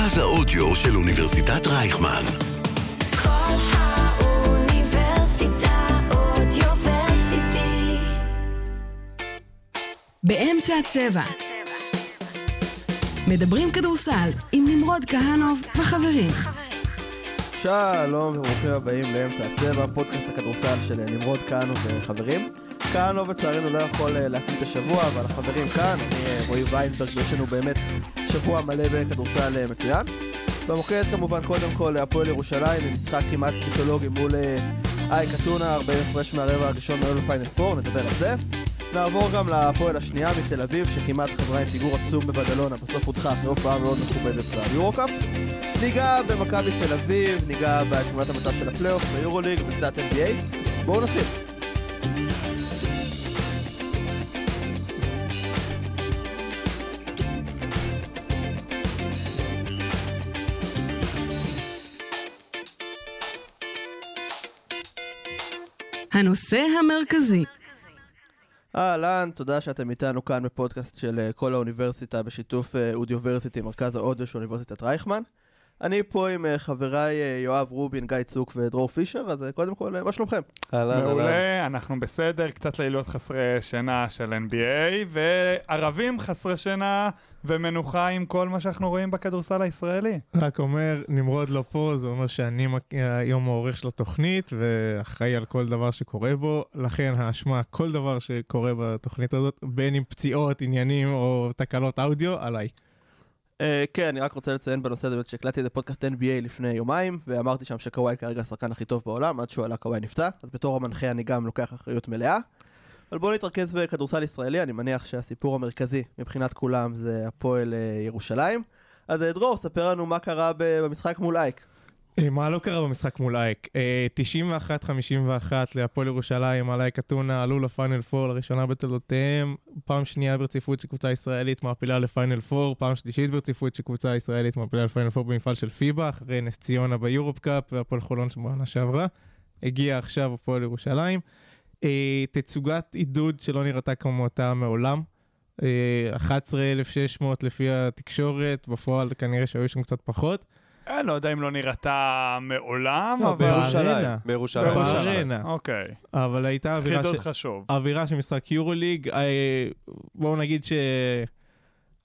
מרכז האודיו של אוניברסיטת רייכמן. כל האוניברסיטה אודיוורסיטי. באמצע הצבע. מדברים כדורסל עם נמרוד כהנוב וחברים. שלום וברוכים הבאים לאמצע הצבע, פודקאסט הכדורסל של נמרוד כהנוב וחברים. כהנוב לצערנו לא יכול להקליט השבוע, אבל החברים כאן, אני רועי ויינברג, יש לנו באמת שבוע מלא בכדורסל מצוין. במוקד כמובן קודם כל הפועל ירושלים, עם משחק כמעט מיתולוגי מול אייקה טונה, 40 הפרש מהרבע הראשון מעל לפיינל פור, נדבר על זה. נעבור גם לפועל השנייה מתל אביב, שכמעט חברה עם פיגור עצום בבדלונה, בסוף הודחה אחרי הופעה מאוד מכובדת ביורוקאפ. ניגע במכבי תל אביב, ניגע בתמונת המצב של הפלייאוף, ביורוליג, בצד NBA. בואו נתחיל. הנושא המרכזי. אהלן, תודה שאתם איתנו כאן בפודקאסט של כל האוניברסיטה בשיתוף אודיוורסיטי, מרכז האודיו של אוניברסיטת רייכמן. אני פה עם חבריי יואב, רובין, גיא צוק ודרור פישר, אז קודם כל, מה שלומכם? אהלן, מעולה, אנחנו בסדר, קצת לילות חסרי שינה של NBA, וערבים חסרי שינה ומנוחה עם כל מה שאנחנו רואים בכדורסל הישראלי. רק אומר, נמרוד לא פה, זה אומר שאני היום העורך של התוכנית, ואחראי על כל דבר שקורה בו, לכן האשמה, כל דבר שקורה בתוכנית הזאת, בין עם פציעות, עניינים או תקלות אודיו, עליי. כן, אני רק רוצה לציין בנושא הזה שהקלטתי את הפודקאסט NBA לפני יומיים, ואמרתי שם שקוואי כרגע השחקן הכי טוב בעולם, עד שהוא עלה קוואי נפצע, אז בתור המנחה אני גם לוקח אחריות מלאה. אבל בואו נתרכז בכדורסל ישראלי, אני מניח שהסיפור המרכזי מבחינת כולם זה הפועל ירושלים. אז דרור, ספר לנו מה קרה במשחק מול אייק. מה לא קרה במשחק מול אייק? 91-51 להפועל ירושלים, על אייק אתונה, עלו לפיינל פור לראשונה בתולדותיהם, פעם שנייה ברציפות שקבוצה ישראלית מעפילה לפיינל פור, פעם שלישית ברציפות שקבוצה ישראלית מעפילה לפיינל פור במפעל של פיבה, אחרי נס ציונה ביורופקאפ והפועל חולון שבעונה שעברה, הגיע עכשיו הפועל ירושלים. תצוגת עידוד שלא נראתה כמותה מעולם, 11,600 לפי התקשורת, בפועל כנראה שהיו שם קצת פחות, אני לא יודע אם לא נראתה מעולם, אבל... בירושלים. אוקיי. אבל הייתה אווירה... חידוד חשוב. אווירה של משחק יורוליג, בואו נגיד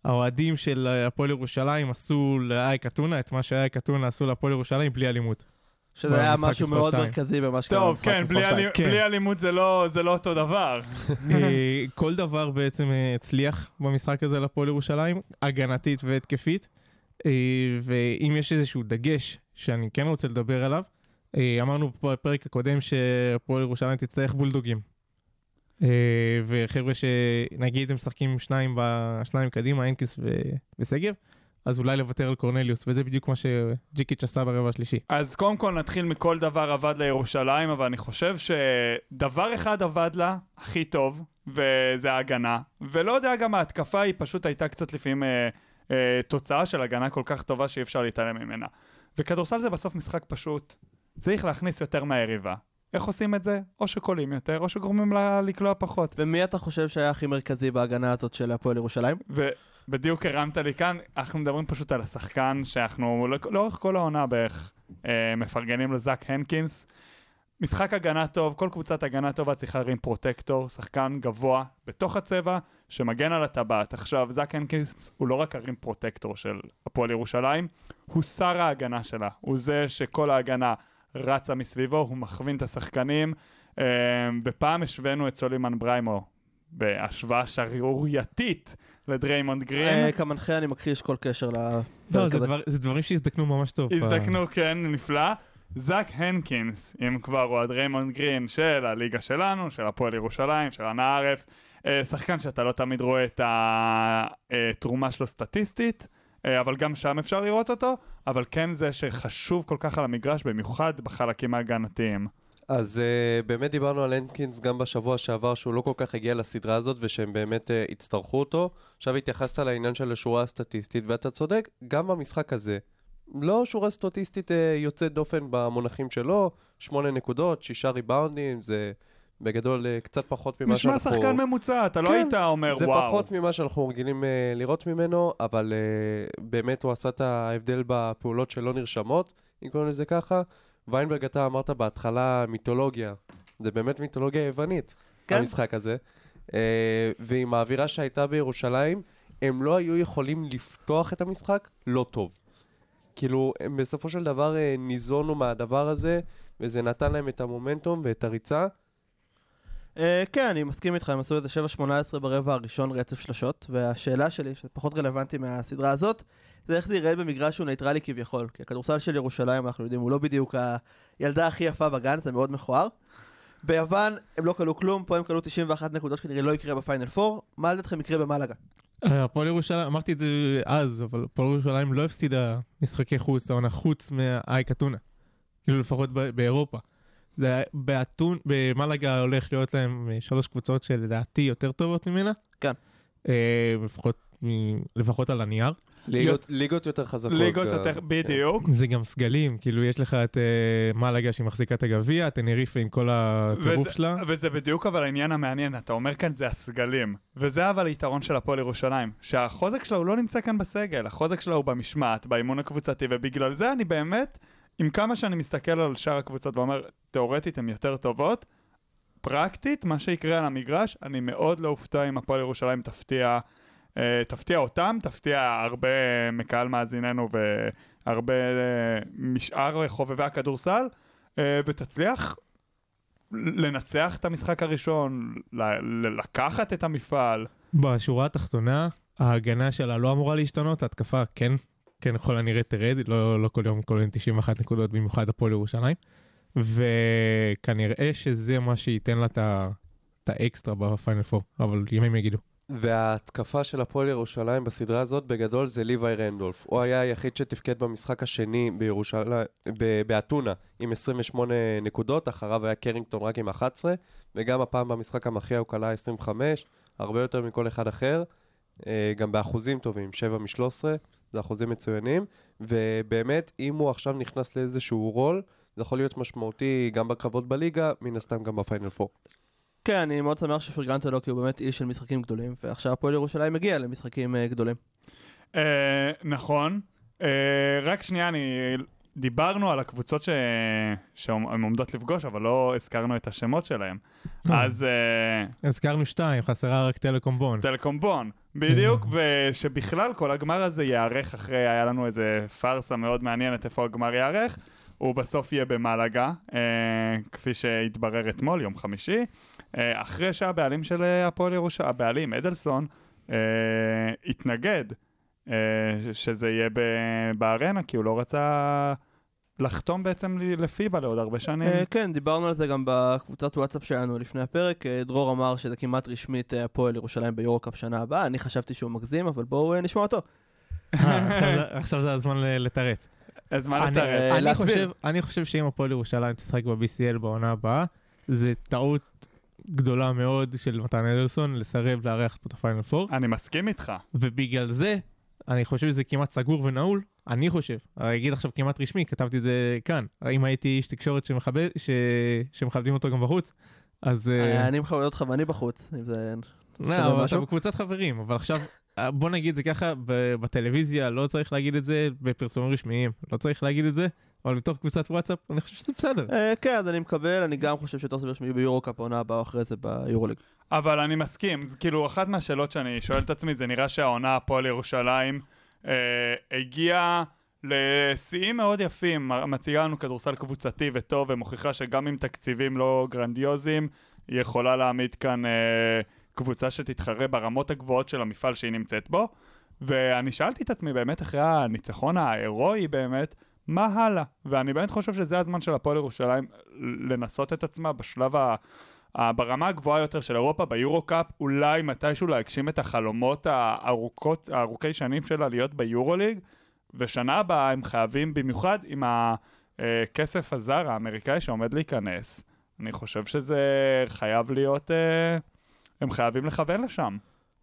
שהאוהדים של הפועל ירושלים עשו לאייק אתונה, את מה שהאייק אתונה עשו לפועל ירושלים בלי אלימות. שזה היה משהו מאוד מרכזי במה שקרה. טוב, כן, בלי אלימות זה לא אותו דבר. כל דבר בעצם הצליח במשחק הזה לפועל ירושלים, הגנתית והתקפית. ואם יש איזשהו דגש שאני כן רוצה לדבר עליו, אמרנו בפרק הקודם שהפועל ירושלים תצטרך בולדוגים, וחבר'ה שנגיד הם משחקים שניים קדימה, אינקיס וסגב, אז אולי לוותר על קורנליוס, וזה בדיוק מה שג'יקיץ' עשה ברבע השלישי. אז קודם כל נתחיל מכל דבר עבד לירושלים, אבל אני חושב שדבר אחד עבד לה הכי טוב, וזה ההגנה, ולא יודע גם ההתקפה היא פשוט הייתה קצת לפעמים... תוצאה של הגנה כל כך טובה שאי אפשר להתעלם ממנה. וכדורסל זה בסוף משחק פשוט. צריך להכניס יותר מהיריבה. איך עושים את זה? או שקולים יותר, או שגורמים לה לקלוע פחות. ומי אתה חושב שהיה הכי מרכזי בהגנה הזאת של הפועל ירושלים? ובדיוק הרמת לי כאן, אנחנו מדברים פשוט על השחקן שאנחנו לאורך כל העונה בערך מפרגנים לזק הנקינס. משחק הגנה טוב, כל קבוצת הגנה טובה צריכה להרים פרוטקטור, שחקן גבוה בתוך הצבע שמגן על הטבעת. עכשיו, זק הנקינס הוא לא רק הרים פרוטקטור של הפועל ירושלים, הוא שר ההגנה שלה. הוא זה שכל ההגנה רצה מסביבו, הוא מכווין את השחקנים. ופעם השווינו את סולימן בריימו בהשוואה שרירותית לדריימונד גרין. כמנחה אני מכחיש כל קשר לפרק הזה. זה דברים שהזדקנו ממש טוב. הזדקנו, כן, נפלא. זק הנקינס, אם כבר, הוא הדריימונד גרין של הליגה שלנו, של הפועל ירושלים, של הנערף, שחקן שאתה לא תמיד רואה את התרומה שלו סטטיסטית, אבל גם שם אפשר לראות אותו, אבל כן זה שחשוב כל כך על המגרש, במיוחד בחלקים ההגנתיים. אז באמת דיברנו על הנקינס גם בשבוע שעבר, שהוא לא כל כך הגיע לסדרה הזאת, ושהם באמת הצטרכו אותו. עכשיו התייחסת לעניין של השורה הסטטיסטית, ואתה צודק, גם במשחק הזה, לא שורה סטטיסטית יוצאת דופן במונחים שלו, 8 נקודות, 6 ריבאונדים, זה בגדול קצת פחות ממה שאנחנו... נשמע שחקן ממוצע, אתה לא היית אומר וואו. זה פחות ממה שאנחנו רגילים לראות ממנו, אבל באמת הוא עשה את ההבדל בפעולות שלא נרשמות, אם קוראים לזה ככה. ויינברג, אתה אמרת בהתחלה מיתולוגיה, זה באמת מיתולוגיה היוונית, המשחק הזה. ועם האווירה שהייתה בירושלים, הם לא היו יכולים לפתוח את המשחק לא טוב. כאילו, בסופו של דבר ניזונו מהדבר הזה, וזה נתן להם את המומנטום ואת הריצה. כן, אני מסכים איתך, הם עשו איזה 7-18 ברבע הראשון רצף שלשות, והשאלה שלי, שזה פחות רלוונטי מהסדרה הזאת, זה איך זה יראה במגרש שהוא נייטרלי כביכול, כי הכדורסל של ירושלים, אנחנו יודעים, הוא לא בדיוק הילדה הכי יפה בגן, זה מאוד מכוער. ביוון הם לא קלו כלום, פה הם קלו 91 נקודות, כנראה לא יקרה בפיינל 4, מה לדעתכם יקרה במלאגה? הפועל ירושלים, אמרתי את זה אז, אבל הפועל ירושלים לא הפסידה משחקי חוץ, העונה חוץ מהאיקטונה, כאילו לפחות באירופה. זה במלאגה הולך להיות להם 3 קבוצות שלדעתי יותר טובות ממנה. כן. לפחות על הנייר. ליגות יותר חזקות. ליגות יותר, בדיוק. זה גם סגלים, כאילו יש לך את מלאגה שהיא מחזיקה את הגביע, תנריפה עם כל הטירוף שלה. וזה בדיוק אבל העניין המעניין, אתה אומר כאן זה הסגלים, וזה אבל היתרון של הפועל ירושלים, שהחוזק שלה הוא לא נמצא כאן בסגל, החוזק שלה הוא במשמעת, באימון הקבוצתי, ובגלל זה אני באמת, עם כמה שאני מסתכל על שאר הקבוצות ואומר, תיאורטית הן יותר טובות, פרקטית, מה שיקרה על המגרש, אני מאוד לא אופתע אם הפועל ירושלים תפתיע אותם, תפתיע הרבה מקהל מאזיננו והרבה משאר חובבי הכדורסל, ותצליח לנצח את המשחק הראשון, לקחת את המפעל. בשורה התחתונה, ההגנה שלה לא אמורה להשתנות, ההתקפה כן יכולה נראית תרד, לא כל יום כל יום 91 נקודות, במיוחד הפועל ירושלים, וכנראה שזה מה שייתן לה את האקסטרה בפיינל 4, אבל ימים יגידו. וההתקפה של הפועל ירושלים בסדרה הזאת בגדול זה ליווי רנדולף. הוא היה היחיד שתפקד במשחק השני בירושלים, באתונה עם 28 נקודות, אחריו היה קרינגטון רק עם 11, וגם הפעם במשחק המחיה הוא קלה 25, הרבה יותר מכל אחד אחר, גם באחוזים טובים, 7 מ-13, זה אחוזים מצוינים, ובאמת אם הוא עכשיו נכנס לאיזשהו רול, זה יכול להיות משמעותי גם בקרבות בליגה, מן הסתם גם בפיינל 4. כן, אני מאוד שמח שפרגנת לו, כי הוא באמת איש של משחקים גדולים, ועכשיו הפועל ירושלים מגיע למשחקים גדולים. נכון. רק שנייה, דיברנו על הקבוצות שהן עומדות לפגוש, אבל לא הזכרנו את השמות שלהם. אז... הזכרנו 2, חסרה רק טלקומבון. טלקומבון, בדיוק, ושבכלל כל הגמר הזה יערך אחרי, היה לנו איזה פרסה מאוד מעניינת איפה הגמר יערך, הוא בסוף יהיה במלאגה, כפי שהתברר אתמול, יום חמישי, אחרי שהבעלים של הפועל ירושלים, הבעלים, אדלסון, התנגד שזה יהיה בארנה, כי הוא לא רצה לחתום בעצם לפיבה לעוד הרבה שנים. כן, דיברנו על זה גם בקבוצת וואטסאפ שלנו לפני הפרק. דרור אמר שזה כמעט רשמית הפועל ירושלים ביורוקאפ שנה הבאה. אני חשבתי שהוא מגזים, אבל בואו נשמע אותו. עכשיו זה הזמן לתרץ. אני חושב שאם הפועל ירושלים תשחק ב-BCL בעונה הבאה, זה טעות גדולה מאוד של מתן אדלסון לסרב לארח פה את הפיינל 4. אני מסכים איתך. ובגלל זה, אני חושב שזה כמעט סגור ונעול, אני חושב. אני אגיד עכשיו כמעט רשמי, כתבתי את זה כאן. אם הייתי איש תקשורת שמכבדים אותו גם בחוץ, אז... אני מכבד אותך ואני בחוץ, אם זה... לא, אבל אתה בקבוצת חברים, אבל עכשיו... בוא נגיד זה ככה, בטלוויזיה לא צריך להגיד את זה, בפרסומים רשמיים לא צריך להגיד את זה, אבל בתוך קבוצת וואטסאפ אני חושב שזה בסדר. כן, אז אני מקבל, אני גם חושב שאתה עושה רשמי ביורוקאפ, העונה הבאה אחרי זה ביורוליג. אבל אני מסכים, כאילו אחת מהשאלות שאני שואל את עצמי, זה נראה שהעונה הפועל ירושלים הגיעה לשיאים מאוד יפים, מציגה לנו כדורסל קבוצתי וטוב, ומוכיחה שגם עם תקציבים לא גרנדיוזיים, היא יכולה להעמיד כאן... קבוצה שתתחרה ברמות הגבוהות של המפעל שהיא נמצאת בו, ואני שאלתי את עצמי באמת אחרי הניצחון ההירואי באמת, מה הלאה? ואני באמת חושב שזה הזמן של הפועל ירושלים לנסות את עצמה בשלב ברמה הגבוהה יותר של אירופה, ביורו-קאפ, אולי מתישהו להגשים את החלומות הארוכי שנים שלה להיות ביורוליג, ושנה הבאה הם חייבים במיוחד עם הכסף הזר האמריקאי שעומד להיכנס. אני חושב שזה חייב להיות... הם חייבים לכוון לשם.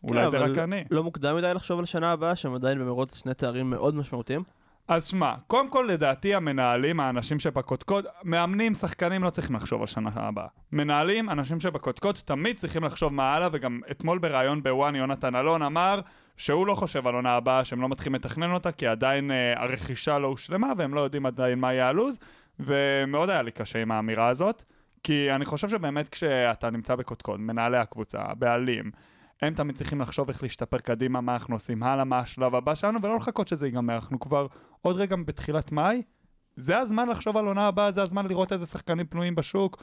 אולי זה רק אני. לא מוקדם מדי לחשוב על שנה הבאה, שהם עדיין במרוץ לשני תארים מאוד משמעותיים. אז שמה, קודם כל לדעתי המנהלים, האנשים שבקודקוד, מאמנים, שחקנים לא צריכים לחשוב השנה הבאה. מנהלים, אנשים שבקודקוד תמיד צריכים לחשוב מה הלאה, וגם אתמול ברעיון בוואן יונתן אלון אמר שהוא לא חושב על עונה הבאה, שהם לא מתחילים לתכנן אותה, כי עדיין הרכישה לא הושלמה, והם לא יודעים עדיין מה יהיה הלוז, ומאוד היה לי קשה עם האמירה הזאת, כי אני חושב שבאמת כשאתה נמצא בקודקוד, מנהלי הקבוצה, בעלים, הם תמיד צריכים לחשוב איך להשתפר קדימה, מה אנחנו עושים הלאה, מה השלב הבא שלנו, ולא לחכות שזה ייגמר. אנחנו כבר עוד רגע בתחילת מאי, זה הזמן לחשוב על עונה הבאה, זה הזמן לראות איזה שחקנים פנויים בשוק.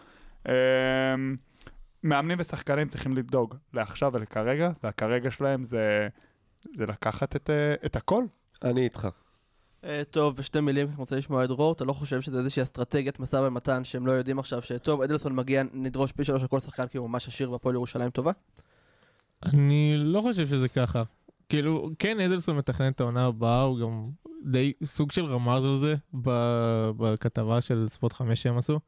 מאמנים ושחקנים צריכים לדאוג לעכשיו ולכרגע, והכרגע שלהם זה לקחת את הכל. אני איתך. טוב, בשתי מילים, אני רוצה לשמוע את דרור, אתה לא חושב שזה איזושהי אסטרטגיית מסע ומתן שהם לא יודעים עכשיו שטוב, אדלסון מגיע, נדרוש פי שלוש לכל שחקן כי הוא ממש עשיר והפועל ירושלים טובה? אני לא חושב שזה ככה. כאילו, כן, אדלסון מתכנן את העונה הבאה, הוא גם די סוג של רמז על זה, בכתבה של ספורט 5 שהם עשו,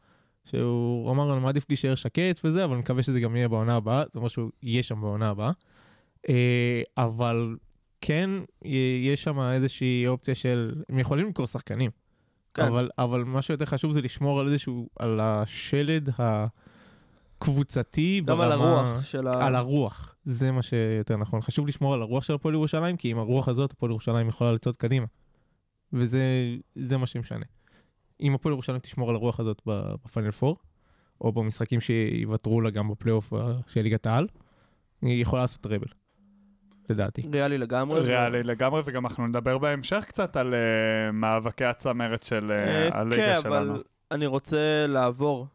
שהוא אמר, אני מעדיף להישאר שקט וזה, אבל אני מקווה שזה גם יהיה בעונה הבאה, זאת אומרת שהוא יהיה שם בעונה הבאה. אבל כן, יש שם איזושהי אופציה של, הם יכולים למכור שחקנים, כן. אבל מה שיותר חשוב זה לשמור על איזשהו, על השלד ה... קבוצתי ברמה... על הרוח של ה... על הרוח, זה מה שיותר נכון. חשוב לשמור על הרוח של הפועל ירושלים, כי עם הרוח הזאת הפועל ירושלים יכולה לצעוד קדימה. וזה מה שמשנה. אם הפועל ירושלים תשמור על הרוח הזאת בפיינל 4, או במשחקים שיוותרו לה גם בפלייאוף של ליגת העל, היא יכולה לעשות טראבל. לדעתי. ריאלי לגמרי. ריאלי לגמרי, וגם אנחנו נדבר בהמשך קצת על מאבקי הצמרת של הליגה שלנו. כן, אבל אני רוצה לעבור...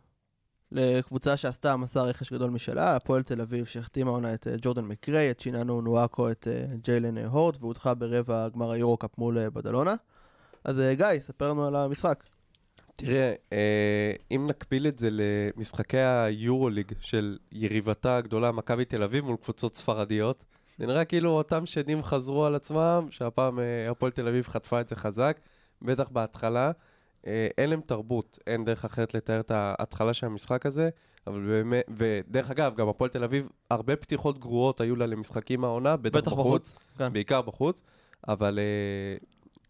לקבוצה שעשתה מסע רכש גדול משלה, הפועל תל אביב שהחתימה עונה את ג'ורדן מקריי, את צ'יננו אונואקו, את ג'יילן הורד, והודחה ברבע גמר היורוקאפ מול בדלונה. אז גיא, ספר לנו על המשחק. תראה, אם נקביל את זה למשחקי היורוליג של יריבתה הגדולה מכבי תל אביב מול קבוצות ספרדיות, זה נראה כאילו אותם שנים חזרו על עצמם, שהפעם הפועל תל אביב חטפה את זה חזק, בטח בהתחלה. אין להם תרבות, אין דרך אחרת לתאר את ההתחלה של המשחק הזה, ודרך אגב, גם הפועל תל אביב, הרבה פתיחות גרועות היו לה למשחקים העונה, בטח בחוץ, בעיקר בחוץ, אבל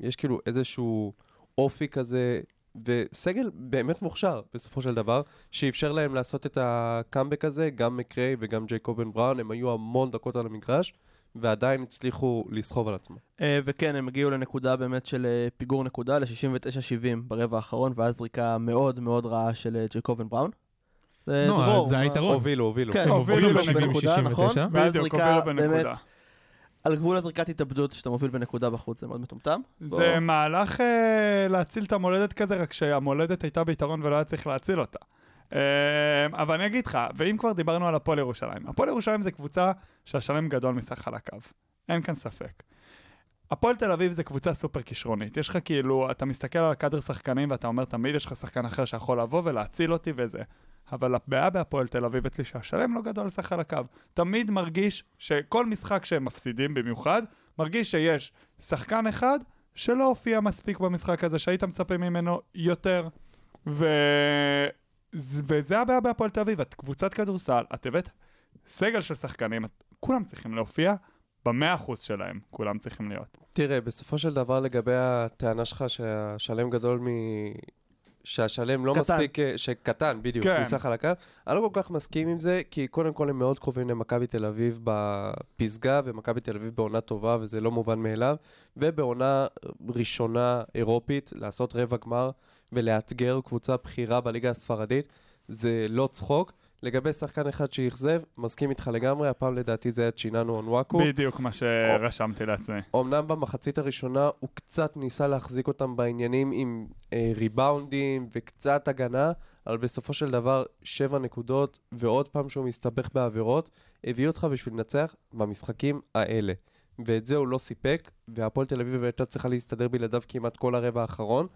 יש כאילו איזשהו אופי כזה, וסגל באמת מוכשר בסופו של דבר, שאפשר להם לעשות את הקאמבק הזה, גם מקריי וגם ג'ייקובן בראון, הם היו המון דקות על המגרש, ועדיין הצליחו לסחוב על עצמו. וכן, הם הגיעו לנקודה באמת של פיגור נקודה, ל-69-70 ברבע האחרון, ואז זריקה מאוד מאוד רעה של ג'קובן בראון. נו, זה היתרון. הובילו. כן, הובילו בנקודה, נכון? ואז זריקה באמת, על גבול הזריקת התאבדות, שאתה מוביל בנקודה בחוץ, זה מאוד מטומטם. זה מהלך להציל את המולדת כזה, רק שהמולדת הייתה ביתרון ולא היה צריך להציל אותה. אבל אני אגיד לך, ואם כבר דיברנו על הפועל ירושלים, הפועל ירושלים זה קבוצה שהשלם גדול מסך על הקו, אין כאן ספק. הפועל תל אביב זה קבוצה סופר כישרונית, יש לך כאילו, אתה מסתכל על הקדר שחקנים ואתה אומר תמיד יש לך שחקן אחר שיכול לבוא ולהציל אותי וזה, אבל הבעיה בהפועל תל אביב אצלי שהשלם לא גדול מסך על הקו, תמיד מרגיש שכל משחק שהם מפסידים במיוחד, מרגיש שיש שחקן אחד שלא הופיע מספיק במשחק הזה, שהיית מצפה ממנו יותר, וזה הבעיה בהפועל תל אביב, את קבוצת כדורסל, את הבאת סגל של שחקנים, כולם צריכים להופיע, ב100% שלהם כולם צריכים להיות. תראה, בסופו של דבר לגבי הטענה שלך שהשלם גדול שהשלם לא מספיק, שקטן, בדיוק, מסך על הקו, אני לא כל כך מסכים עם זה, כי קודם כל הם מאוד קרובים למכבי תל אביב בפסגה, ומכבי תל אביב בעונה טובה, וזה לא מובן מאליו, ובעונה ראשונה אירופית, לעשות רבע גמר, ולאתגר קבוצה בחירה בליגה הספרדית, זה לא צחוק. לגבי שחקן אחד שיחזב, מסכים איתך לגמרי, הפעם לדעתי זה היה צ'יננו אונואקו. בדיוק מה שרשמתי לעצמי. אמנם במחצית הראשונה הוא קצת ניסה להחזיק אותם בעניינים עם ריבאונדים וקצת הגנה, אבל בסופו של דבר 7 נקודות, ועוד פעם שהוא מסתבך בעבירות, הביא אותך בשביל לנצח במשחקים האלה. ואת זה הוא לא סיפק, והפועל תל אביב הייתה צריכה להסתדר בלעדיו כמעט כל הרבע האחרון,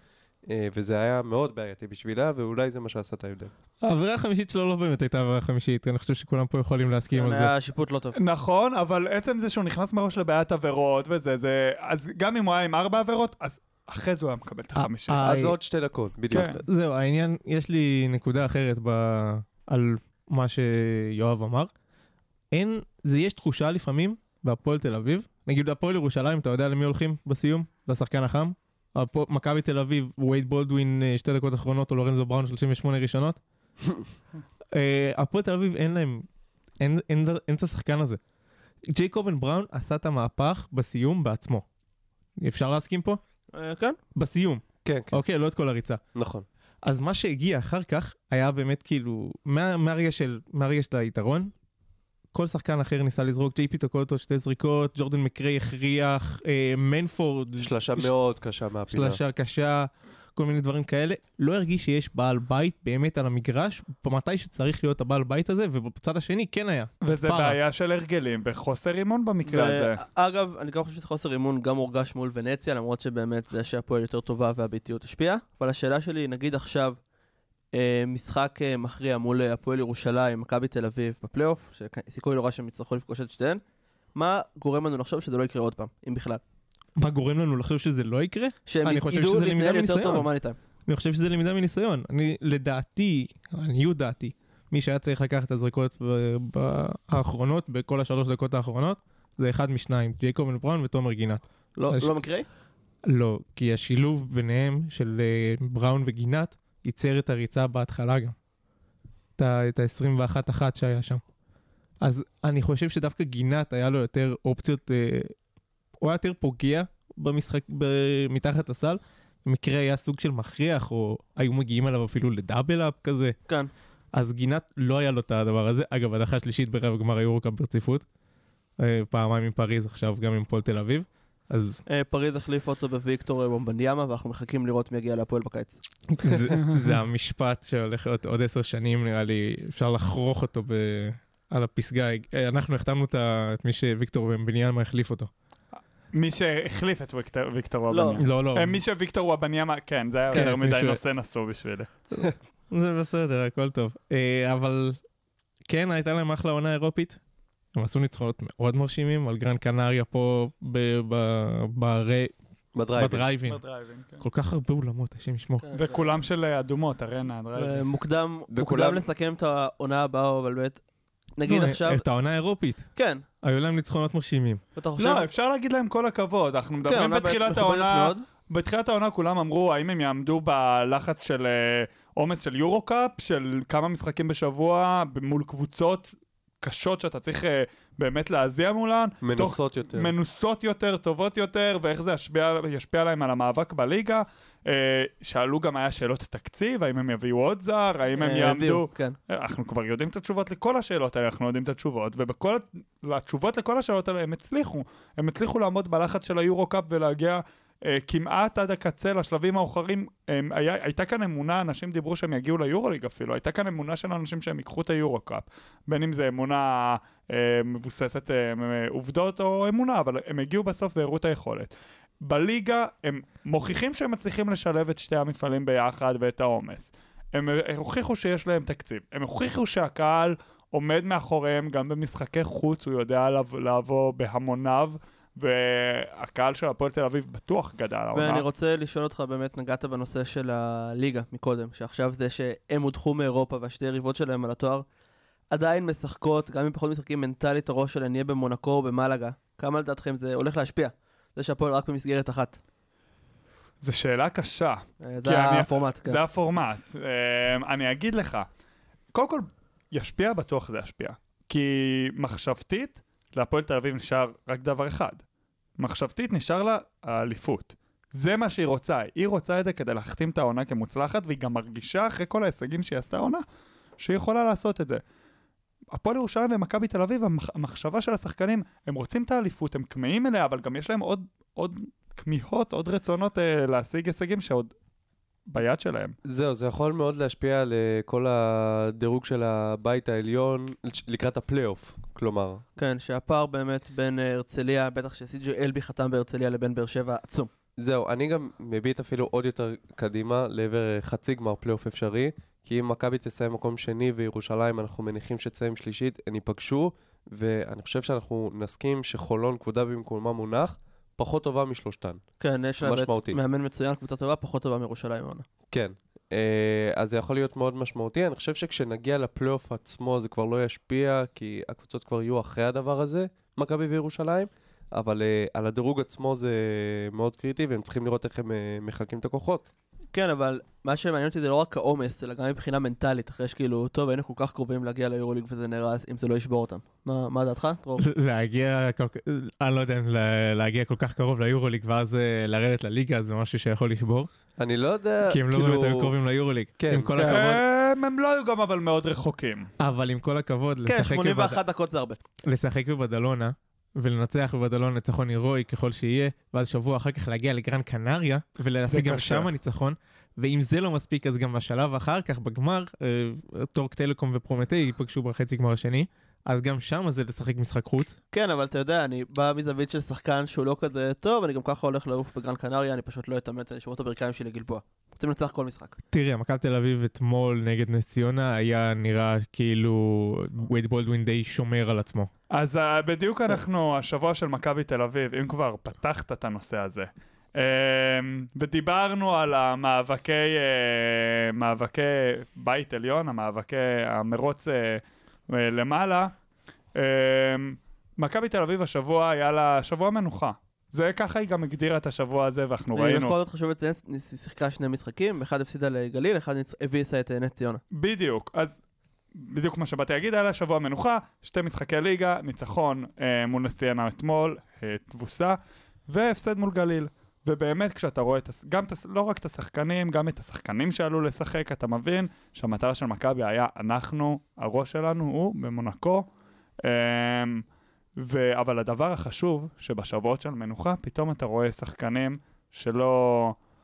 וזה היה מאוד בעייתי בשבילה, ואולי זה מה שעשה את ההבדל. העבירה החמישית שלו לא באמת הייתה העבירה החמישית, אני חושב שכולם פה יכולים להסכים על זה. היה שיפוט לא טוב. נכון, אבל עצם זה שהוא נכנס מראש לבעיית עבירות וזה, אז גם אם הוא היה עם 4 עבירות, אז אחרי זה הוא היה מקבל את החמישית. אז עוד 2 דקות, בדיוק. זהו, העניין, יש לי נקודה אחרת על מה שיואב אמר. יש תחושה לפעמים, בהפועל תל אביב, נגיד בהפועל ירושלים, אתה יודע למי הולכים בסיום? לשחקן החם? מכבי תל אביב, וייד בולדווין 2 דקות אחרונות, או לורנזו בראון 38 ראשונות. הפועל תל אביב אין להם, אין את השחקן הזה. ג'ייקובן בראון עשה את המהפך בסיום בעצמו. אפשר להסכים פה? כן. בסיום. כן, כן. אוקיי, לא את כל הריצה. נכון. אז מה שהגיע אחר כך, היה באמת כאילו, מהרגע של היתרון, כל שחקן אחר ניסה לזרוק, ג'יי פי תוקע אותו 2 זריקות, ג'ורדן מקרי הכריח, מנפורד. שלשה מאוד קשה מהפינה. שלשה קשה, כל מיני דברים כאלה. לא הרגיש שיש בעל בית באמת על המגרש, מתי שצריך להיות הבעל בית הזה, ובצד השני כן היה. וזה בעיה של הרגלים, וחוסר אימון במקרה הזה. אגב, אני גם חושב שחוסר אימון גם הורגש מול ונציה, למרות שבאמת זה שהפועל יותר טובה והביתיות השפיעה. אבל השאלה שלי, נגיד עכשיו, משחק מכריע מול הפועל ירושלים, מכבי תל אביב בפלייאוף, שסיכוי לא רע שהם יצטרכו לפגוש את שתיהן, מה גורם לנו לחשוב שזה לא יקרה עוד פעם, אם בכלל? מה גורם לנו לחשוב שזה לא יקרה? שהם ידעו להתנהל יותר טוב במאני טיים. אני חושב שזה למידה מניסיון. לדעתי, עניות דעתי, מי שהיה צריך לקחת את הזריקות האחרונות, בכל השלוש דקות האחרונות, זה אחד משניים, ג'ייקובן בראון ותומר גינת. לא מקרי? לא, כי השילוב ביניהם של בראון וגינת ייצר את הריצה בהתחלה גם. את ה-21-1 שהיה שם. אז אני חושב שדווקא גינת היה לו יותר אופציות, הוא היה יותר פוגע במשחק, מתחת הסל. במקרה היה סוג של מכריח, או היו מגיעים עליו אפילו לדאבל-אפ כזה. כן. אז גינת לא היה לו את הדבר הזה. אגב, הדחה שלישית ברבע גמר היורוקאפ ברציפות. פעמיים עם פריז, עכשיו גם עם פועל תל אביב. אז פריז החליף אותו בוויקטור בומבניאמה, ואנחנו מחכים לראות מי יגיע להפועל בקיץ. זה המשפט שהולך עוד 10 שנים, נראה לי, אפשר לחרוך אותו על הפסגה. אנחנו החתמנו את מי שוויקטור בומבניאמה החליף אותו. מי שהחליף את ויקטור וובניאמה. לא. מי שוויקטור וובניאמה, כן, זה היה יותר מדי נושא נסו בשבילי. זה בסדר, הכל טוב. אבל כן, הייתה להם אחלה עונה אירופית. הם עשו ניצחונות מאוד מרשימים, על גרן קנריה פה בדרייבין. כל כך הרבה אולמות, השם ישמור. וכולם של אדומות, ארנה, דרייבין. מוקדם לסכם את העונה הבאה, אבל באמת, נגיד עכשיו את העונה האירופית. כן. היו להם ניצחונות מרשימים. לא, אפשר להגיד להם כל הכבוד. אנחנו מדברים בתחילת העונה. בתחילת העונה כולם אמרו, האם הם יעמדו בלחץ של אומץ של יורוקאפ, של כמה משחקים בשבוע, מול קבוצות קשות שאתה צריך באמת להזיע מולן. מנוסות יותר. מנוסות יותר, טובות יותר, ואיך זה ישפיע עליהם על המאבק בליגה. שאלו גם היה שאלות תקציב, האם הם יביאו עוד זר, האם הם יעמדו. אנחנו כבר יודעים את התשובות לכל השאלות האלה, אנחנו יודעים את התשובות, והתשובות לכל השאלות האלה הם הצליחו. הם הצליחו לעמוד בלחץ של היורו-קאפ ולהגיע כמעט עד הקצה לשלבים האחרים. הייתה כאן אמונה, אנשים דיברו שהם יגיעו ליורוליג אפילו, הייתה כאן אמונה של אנשים שהם יקחו את היורו-קאפ, בין אם זה אמונה מבוססת עובדות או אמונה, אבל הם הגיעו בסוף והראו את היכולת. בליגה הם מוכיחים שהם מצליחים לשלב את שתי המפעלים ביחד ואת העומס. הם הוכיחו שיש להם תקציב. הם הוכיחו שהקהל עומד מאחוריהם גם במשחקי חוץ, הוא יודע לעבור בהמוניו, והקהל של הפועל תל אביב בטוח גדל. ואני רוצה לשאול אותך, באמת נגעת בנושא של הליגה מקודם, שעכשיו זה שהם הודחו מאירופה והשתי הריבות שלהם על התואר, עדיין משחקות, גם אם פחות משחקים מנטלית, הראש שלהם יהיה במונקו או במלגה. כמה לדעתכם זה הולך להשפיע? זה שהפועל רק במסגרת אחת. זו שאלה קשה. זה הפורמט. אני אגיד לך, קודם כל, ישפיע בטוח זה ישפיע. כי מחשבתית, להפועל תל אביב נשאר רק דבר אחד. מחשבתית נשאר לה האליפות. זה מה שהיא רוצה. היא רוצה את זה כדי להחתים את העונה כמוצלחת, והיא גם מרגישה אחרי כל ההישגים שהיא עשתה העונה, שהיא יכולה לעשות את זה. הפועל ירושלים ומכבי תל אביב, המחשבה של השחקנים, הם רוצים את האליפות, הם כמהים אליה, אבל גם יש להם עוד כמיהות, עוד רצונות להשיג הישגים שעוד ביד שלהם. זהו, זה יכול מאוד להשפיע על כל הדירוג של הבית העליון לקראת הפלייאוף, כלומר. כן, שהפער באמת בין הרצליה, בטח שסי.ג'י. אלבי חתם בהרצליה לבין באר שבע עצום. זהו, אני גם מביט אפילו עוד יותר קדימה לעבר חצי גמר פלייאוף אפשרי, כי אם מכבי תסיים מקום שני וירושלים, אנחנו מניחים שתסיים שלישית, הם ייפגשו, ואני חושב שאנחנו נסכים שחולון כבודה במקומה מונח, פחות טובה משלושתן. כן, יש לה מאמן מצוין, קבוצה טובה, פחות טובה מירושלים. כן, אז זה יכול להיות מאוד משמעותי, אני חושב שכשנגיע לפלייאוף עצמו זה כבר לא ישפיע, כי הקבוצות כבר יהיו אחרי הדבר הזה, מכבי וירושלים, אבל על הדירוג עצמו זה מאוד קריטי, והם צריכים לראות איך הם מחלקים את הכוחות. כן, אבל מה שמעניין אותי זה לא רק העומס, אלא גם מבחינה מנטלית, אחרי שכאילו, טוב, היינו כל כך קרובים להגיע ליורוליג וזה נראה, אם זה לא ישבור אותם. מה דעתך? להגיע, אני לא יודע, להגיע כל כך קרוב ליורוליג ואז לרדת לליגה, זה משהו שיכול לשבור. אני לא יודע, כי הם לא יותר קרובים ליורוליג. עם כל הכבוד. הם לא היו גם אבל מאוד רחוקים. אבל עם כל הכבוד, כן, 81 דקות זה הרבה. לשחק בבדלונה, ולנצח בבדלון ניצחון הירואי ככל שיהיה, ואז שבוע אחר כך להגיע לגרן קנריה, ולהשיג גם שם הניצחון, ואם זה לא מספיק, אז גם בשלב אחר כך, בגמר, טורק טלקום ופרומטי ייפגשו בחצי גמר השני, אז גם שם זה לשחק משחק חוץ. כן, אבל אתה יודע, אני בא מזווית של שחקן שהוא לא כזה טוב, אני גם ככה הולך לעוף בגרן קנריה, אני פשוט לא אתאמץ, אני שמור את הברכיים שלי לגלבוע. רוצים לנצח כל משחק. תראה, מכבי תל אביב אתמול נגד נס ציונה היה נראה כאילו וייד בולדווין די שומר על עצמו. אז בדיוק אנחנו, השבוע של מכבי תל אביב, אם כבר פתחת את הנושא הזה, ודיברנו על המאבקי בית עליון, המאבקי המרוץ למעלה, מכבי תל אביב השבוע היה לה שבוע מנוחה. זה ככה היא גם הגדירה את השבוע הזה, ואנחנו ראינו. בכל זאת חשוב לציין, שיחקה שני משחקים, אחד הפסידה לגליל, אחד הביסה את נס ציונה. בדיוק, אז בדיוק מה שבאתי להגיד, היה לה שבוע מנוחה, שתי משחקי ליגה, ניצחון מול נס ציונה אתמול, תבוסה, והפסד מול גליל. ובאמת כשאתה רואה, לא רק את השחקנים, גם את השחקנים שעלו לשחק, אתה מבין שהמטרה של מכבי היה, אנחנו, הראש שלנו הוא במונקו, אבל הדבר החשוב, שבשבועות של מנוחה, פתאום אתה רואה שחקנים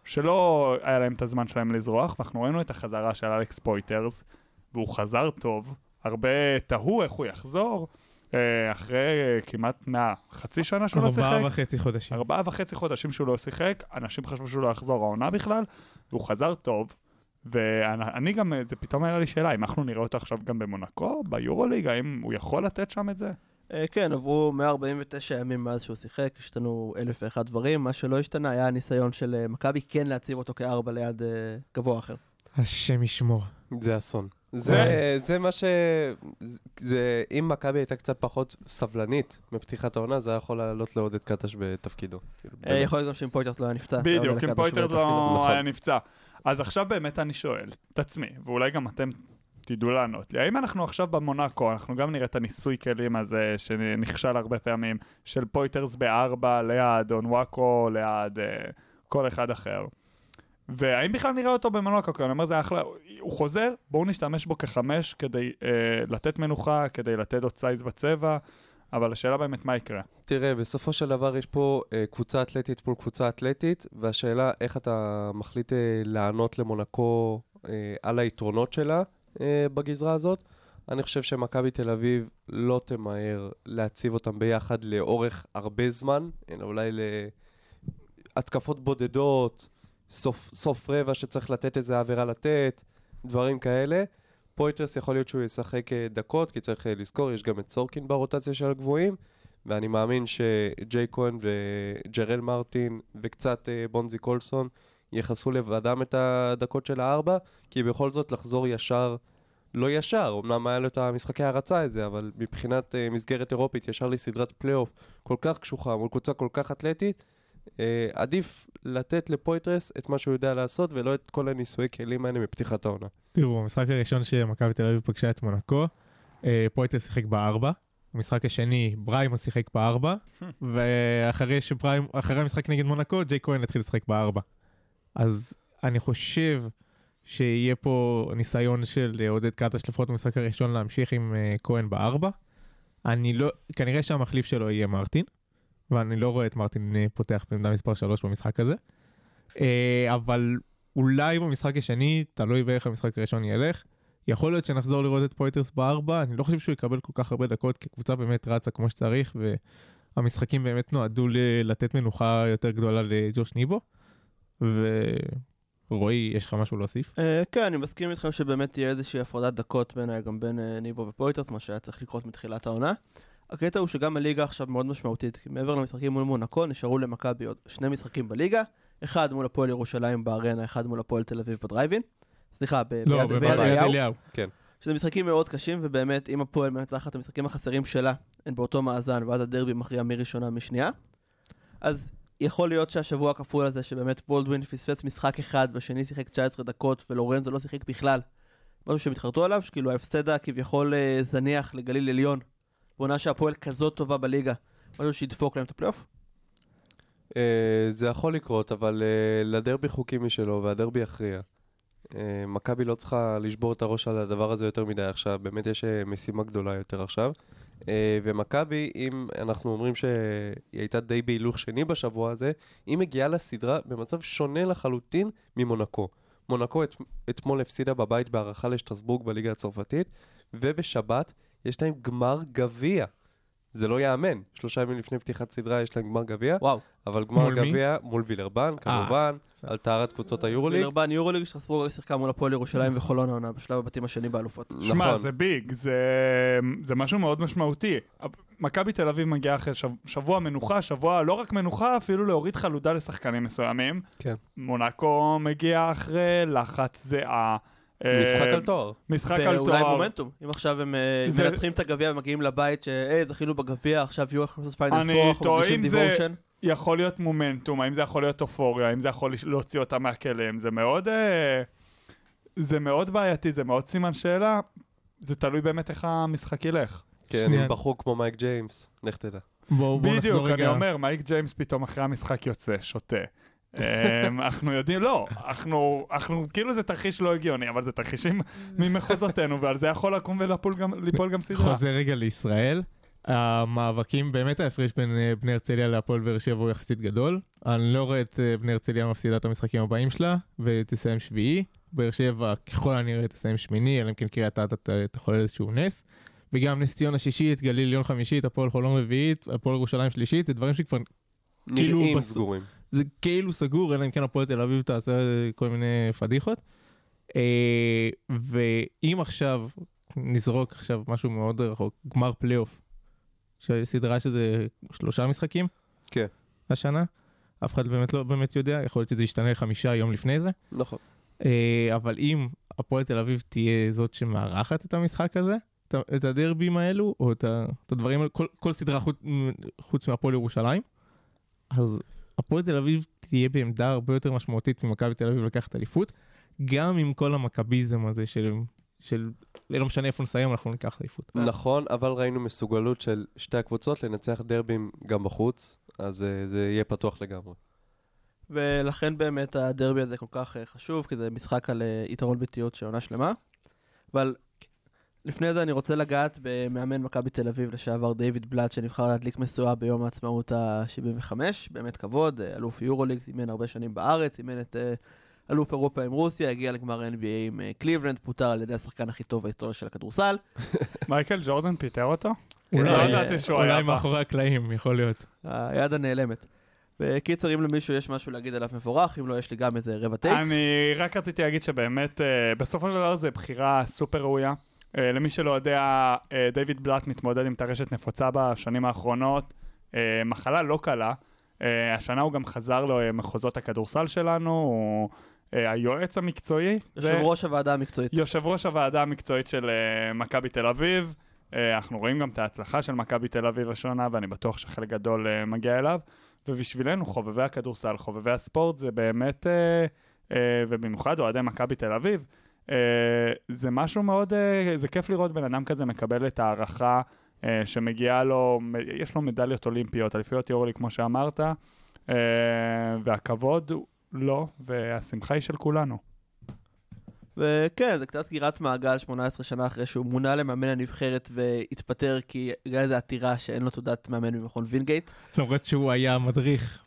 שלא היה להם את הזמן שלהם לזרוח, ואנחנו ראינו את החזרה של אלכס פויטרס, והוא חזר טוב, הרבה תהו איך הוא יחזור, אחרי כמעט חצי שנה שהוא לא שיחק. 4.5 חודשים. 4.5 חודשים שהוא לא שיחק, אנשים חשבו שהוא לא יחזור העונה בכלל, והוא חזר טוב, ואני גם, זה פתאום היה לי שאלה, אם אנחנו נראה אותו עכשיו גם במונקו, ביורוליג, האם הוא יכול לתת שם את זה? כן, עברו 149 ימים מאז שהוא שיחק, השתנו 1,001 דברים, מה שלא השתנה היה הניסיון של מכבי כן להציב אותו כארבע ליד גבוה אחר. השם ישמור. זה אסון. זה מה ש... אם מכבי הייתה קצת פחות סבלנית מפתיחת העונה, זה היה יכול לעלות לעודד קטש בתפקידו. יכול להיות גם שאם פויטרס לא היה נפצע. בדיוק, אם פויטרס לא היה נפצע. אז עכשיו באמת אני שואל את עצמי, ואולי גם אתם... תדעו לענות לי. האם אנחנו עכשיו במונאקו, אנחנו גם נראה את הניסוי כלים הזה, שנכשל הרבה פעמים, של פויטרס ב4, ליד אונוואקו, ליד כל אחד אחר. והאם בכלל נראה אותו במונאקו? כי אני אומר, זה אחלה, הוא חוזר, בואו נשתמש בו כ5, כדי לתת מנוחה, כדי לתת עוד סייז בצבע, אבל השאלה באמת מה יקרה? תראה, בסופו של דבר יש פה קבוצה אתלטית מול קבוצה אתלטית, והשאלה איך אתה מחליט לענות למונאקו על היתרונות שלה, בגזרה הזאת. אני חושב שמכבי תל אביב לא תמהר להציב אותם ביחד לאורך הרבה זמן, אלא אולי להתקפות בודדות, סוף רבע שצריך לתת איזה עבירה לתת, דברים כאלה. פויטרס יכול להיות שהוא ישחק דקות, כי צריך לזכור, יש גם את סורקין ברוטציה של הגבוהים, ואני מאמין שג'יי כהן וג'רל מרטין וקצת בונזי קולסון יחסו לבדם את הדקות של 4, כי בכל זאת לחזור ישר, לא ישר, אמנם היה לו את המשחקי הרצה הזה, אבל מבחינת מסגרת אירופית, ישר לסדרת פלייאוף, כל כך קשוחה, מול קבוצה כל כך אתלטית, עדיף לתת לפויטרס את מה שהוא יודע לעשות, ולא את כל הניסויי כלים האלה מפתיחת העונה. תראו, המשחק הראשון שמכבי תל אביב פגשה את מונקו, פויטרס שיחק ב4, המשחק השני, בריימו שיחק ב4, ואחרי המשחק נגד מונקו, ג'יי כהן התחיל לשחק ב4. אז אני חושב שיהיה פה ניסיון של עודד קאטה לפחות במשחק הראשון להמשיך עם כהן ב4. כנראה שהמחליף שלו יהיה מרטין, ואני לא רואה את מרטין פותח בעמדה מספר 3 במשחק הזה. אבל אולי במשחק השני, תלוי באיך המשחק הראשון ילך, יכול להיות שנחזור לראות את פויטרס ב4, אני לא חושב שהוא יקבל כל כך הרבה דקות, כי קבוצה באמת רצה כמו שצריך, והמשחקים באמת נועדו לתת מנוחה יותר גדולה לג'וש ניבו. ורועי, יש לך משהו להוסיף? כן, אני מסכים איתכם שבאמת תהיה איזושהי הפרדת דקות גם בין ניבו ופויטרס, מה שהיה צריך לקרות מתחילת העונה. הקטע הוא שגם הליגה עכשיו מאוד משמעותית, כי מעבר למשחקים מול מונקו נשארו למכבי עוד 2 משחקים בליגה, אחד מול הפועל ירושלים בארנה, אחד מול הפועל תל אביב בדרייבין, סליחה, ביד אליהו. שזה משחקים מאוד קשים, ובאמת אם הפועל מנצחת המשחקים החסרים שלה הן באותו מאזן, ואז הדרבי מכריע מראשונה משנייה, אז יכול להיות שהשבוע הכפול הזה שבאמת בולדווין פספס משחק אחד והשני שיחק 19 דקות ולורנזו לא שיחק בכלל, משהו שהם התחרטו עליו, שכאילו ההפסדה כביכול זניח לגליל עליון, בעונה שהפועל כזאת טובה בליגה, משהו שידפוק להם את הפלייאוף? זה יכול לקרות, אבל לדרבי חוקי משלו והדרבי יכריע. מכבי לא צריכה לשבור את הראש על הדבר הזה יותר מדי עכשיו, באמת יש משימה גדולה יותר עכשיו, ומכבי, אם אנחנו אומרים שהיא הייתה די בהילוך שני בשבוע הזה, היא מגיעה לסדרה במצב שונה לחלוטין ממונקו. מונקו אתמול הפסידה בבית בהערכה לשטרסבורג בליגה הצרפתית, ובשבת יש להם גמר גביע. זה לא יאמן, 3 ימים לפני פתיחת סדרה יש להם גמר גביע, אבל גמר גביע מול וילרבן, כמובן, על טהרת קבוצות היורוליג. וילרבן יורוליג, שטרסבורג שיחקה מול הפועל ירושלים וחולון העונה, בשלב הבתים השני באלופות. שמע, זה ביג, זה משהו מאוד משמעותי. מכבי תל אביב מגיעה אחרי שבוע מנוחה, שבוע לא רק מנוחה, אפילו להוריד חלודה לשחקנים מסוימים. מונאקו מגיעה אחרי לחץ זהה. משחק על תואר. משחק על תואר. ואולי מומנטום. אם עכשיו הם מנצחים את הגביע ומגיעים לבית שזכינו בגביע, עכשיו יהיו איך לעשות פיינל פור, אנחנו מרגישים דיוורשן. יכול להיות מומנטום, האם זה יכול להיות אופוריה, האם זה יכול להוציא אותה מהכלים, זה מאוד בעייתי, זה מאוד סימן שאלה, זה תלוי באמת איך המשחק ילך. כן, אני בחור כמו מייק ג'יימס, לך תדע. בדיוק, אני אומר, מייק ג'יימס פתאום אחרי המשחק יוצא, שותה. אנחנו יודעים, לא, אנחנו כאילו זה תרחיש לא הגיוני, אבל זה תרחישים ממחוזותינו, ועל זה יכול לקום וליפול גם סדרה. חוזר רגע לישראל, המאבקים, באמת ההפריש בין בני הרצליה להפועל באר שבע הוא יחסית גדול, אני לא רואה את בני הרצליה מפסידה את המשחקים הבאים שלה, ותסיים שביעי, באר שבע ככל הנראה תסיים שמיני, אלא אם כן קריית אתא תחולל איזשהו נס, וגם נס ציונה שישית, גליל עליון חמישית, הפועל חולון רביעית, הפועל ירושלים שלישית, זה דברים שכבר נראים סגורים. זה כאילו סגור, אלא אם כן הפועל תל אביב תעשה כל מיני פדיחות. ואם עכשיו נזרוק עכשיו משהו מאוד רחוק, גמר פלייאוף, שסדרה שזה 3 משחקים כן. השנה, אף אחד באמת לא באמת יודע, יכול להיות שזה ישתנה 5 יום לפני זה. נכון. אבל אם הפועל תל אביב תהיה זאת שמארחת את המשחק הזה, את הדרבים האלו, או את הדברים האלו, כל סדרה חוץ מהפועל ירושלים, אז הפועל תל אביב תהיה בעמדה הרבה יותר משמעותית ממכבי תל אביב לקחת אליפות, גם עם כל המכביזם הזה של לא משנה איפה נסיים, אנחנו ניקח אליפות. נכון, אבל ראינו מסוגלות של שתי הקבוצות לנצח דרבים גם בחוץ, אז זה יהיה פתוח לגמרי. ולכן באמת הדרבי הזה כל כך חשוב, כי זה משחק על יתרון ביתיות שעונה שלמה. אבל לפני זה אני רוצה לגעת במאמן מכבי תל אביב לשעבר דיוויד בלאט, שנבחר להדליק משואה ביום העצמאות ה-75, באמת כבוד, אלוף יורוליג, אימן הרבה שנים בארץ, אימן את אלוף אירופה עם רוסיה, הגיע לגמר NBA עם קליברלנד, פוטר על ידי השחקן הכי טוב בהיסטוריה של הכדורסל. מייקל ג'ורדן פיטר אותו? אולי מאחורי הקלעים, יכול להיות. היד הנעלמת. בקיצר, אם למישהו יש משהו להגיד עליו מפורח, אם לא, יש לי גם איזה רבע טייק. אני רק רציתי להגיד שבאמת, בסופו של דבר זה בחירה סופר ראויה. למי שלא יודע, דיוויד בלאט מתמודד עם טרשת נפוצה בשנים האחרונות, מחלה לא קלה, השנה הוא גם חזר לו מחוזות הכדורסל שלנו, הוא היועץ המקצועי. יושב ראש הוועדה המקצועית. יושב ראש הוועדה המקצועית של מכבי תל אביב, אנחנו רואים גם את ההצלחה של מכבי תל אביב השנה, ואני בטוח שחלק גדול מגיע אליו, ובשבילנו חובבי הכדורסל, חובבי הספורט, זה באמת, ובמיוחד אוהדי מכבי תל אביב, זה משהו מאוד, זה כיף לראות בן אדם כזה מקבל את הערכה שמגיעה לו, יש לו מדליות אולימפיות, אליפויות יורוליג כמו שאמרת, והכבוד לא, והשמחה היא של כולנו. וכן, זה קצת סגירת מעגל 18 שנה אחרי שהוא מונה למאמן הנבחרת והתפטר כי בגלל איזו עתירה שאין לו תעודת מאמן ממכון וינגייט. למרות שהוא היה מדריך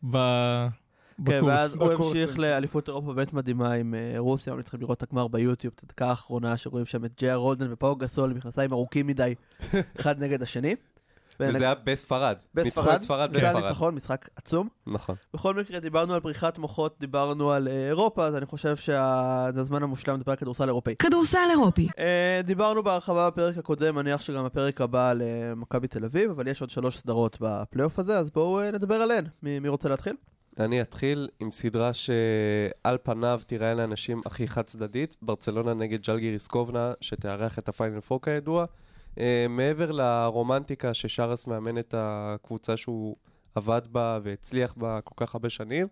כן, ואז הוא המשיך לאליפות אירופה באמת מדהימה עם רוסיה, אנחנו צריכים לראות את הגמר ביוטיוב, את הדקה האחרונה שרואים שם את ג'ייר הולדן ופאו גסול, מכנסיים ארוכים מדי, אחד נגד השני. וזה היה בספרד. בספרד, בגלל ניצחון, משחק עצום. נכון. בכל מקרה, דיברנו על בריחת מוחות, דיברנו על אירופה, אז אני חושב שזה הזמן המושלם לדבר על כדורסל אירופי. כדורסל אירופי. דיברנו בהרחבה בפרק הקודם, מניח שגם הפרק הבא למכבי תל אביב, אבל יש עוד 3 סדרות בפלייאוף הזה, אז בואו נדבר עליהן. מי רוצה להתחיל? אני אתחיל עם סדרה שעל פניו תראה לאנשים הכי חד צדדית, ברצלונה נגד ז'לגיריס קאונאס, שתארח את הפיינל פור כידוע. מעבר לרומנטיקה ששרס מאמן את הקבוצה שהוא עבד בה והצליח בה כל כך הרבה שנים,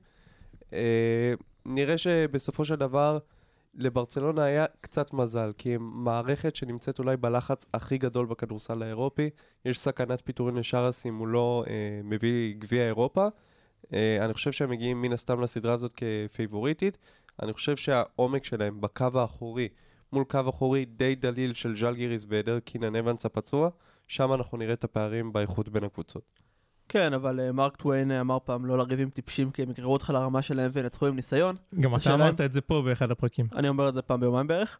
נראה שבסופו של דבר לברצלונה היה קצת מזל, כי היא מערכת שנמצאת אולי בלחץ הכי גדול בכדורסל האירופי. יש סכנת פיטורים לשרס אם הוא לא מביא גביע אירופה. אני חושב שהם מגיעים מן הסתם לסדרה הזאת כפייבוריטית. אני חושב שהעומק שלהם בקו האחורי, מול קו אחורי די דליל של ז'לגיריס בהיעדר קינן אבנס הפצוע, שם אנחנו נראה את הפערים באיכות בין הקבוצות. כן, אבל מרק טוויין אמר פעם לא לריב עם טיפשים, כי הם יקראו אותך לרמה שלהם ונצחו עם ניסיון. גם אתה אמרת את זה פה באחד הפרקים. אני אומר את זה פעם ביומיים בערך.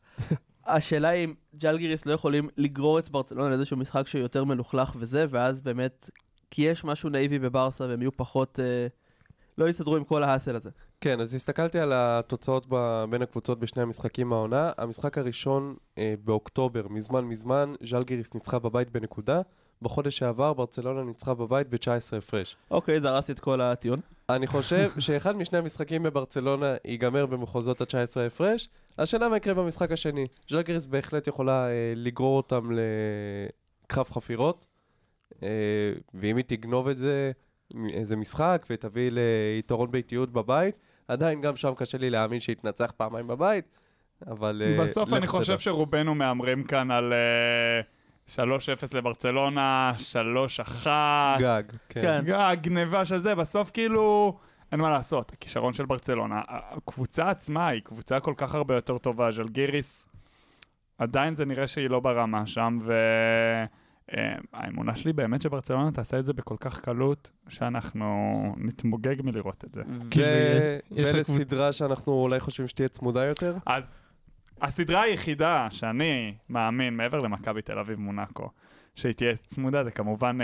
השאלה היא אם ז'לגיריס לא יכולים לגרור את ברצלונה לאיזשהו משחק שיותר מלוכלך וזה, ואז באמת, כי יש משהו נאיבי בברסה והם יהיו פחות, לא יסדרו עם כל ההסל הזה. כן, אז הסתכלתי על התוצאות בין הקבוצות בשני המשחקים העונה. המשחק הראשון באוקטובר, מזמן, ז'לגיריס ניצחה בבית בנקודה. בחודש שעבר, ברצלונה ניצחה בבית ב-19 הפרש. אוקיי, זה הרס את כל הטיעון. אני חושב שאחד משני המשחקים בברצלונה ייגמר במחוזות ה-19 הפרש. השאלה מה יקרה במשחק השני. ז'לגיריס בהחלט יכולה לגרור אותם לקרב חפירות, ואם היא תגנוב את זה, איזה משחק, ותביא ליתרון ביתיות בבית, עדיין גם שם קשה לי להאמין שהתנצח פעמיים בבית, אבל בסוף אני חושב שרובנו מאמרים כאן על 3-0 לברצלונה, 3-1. גג, כן. גג, גניבה של זה, בסוף כאילו אין מה לעשות, הכישרון של ברצלונה. הקבוצה עצמה היא קבוצה כל כך הרבה יותר טובה, ז'לגיריס, עדיין זה נראה שהיא לא ברמה שם, האמונה שלי באמת שברצלונה תעשה את זה בכל כך קלות שאנחנו נתמוגג מלראות את זה. ולסדרה שאנחנו אולי חושבים שתהיה צמודה יותר? אז הסדרה היחידה שאני מאמין, מעבר למכבי תל אביב מונאקו, שהיא תהיה צמודה, זה כמובן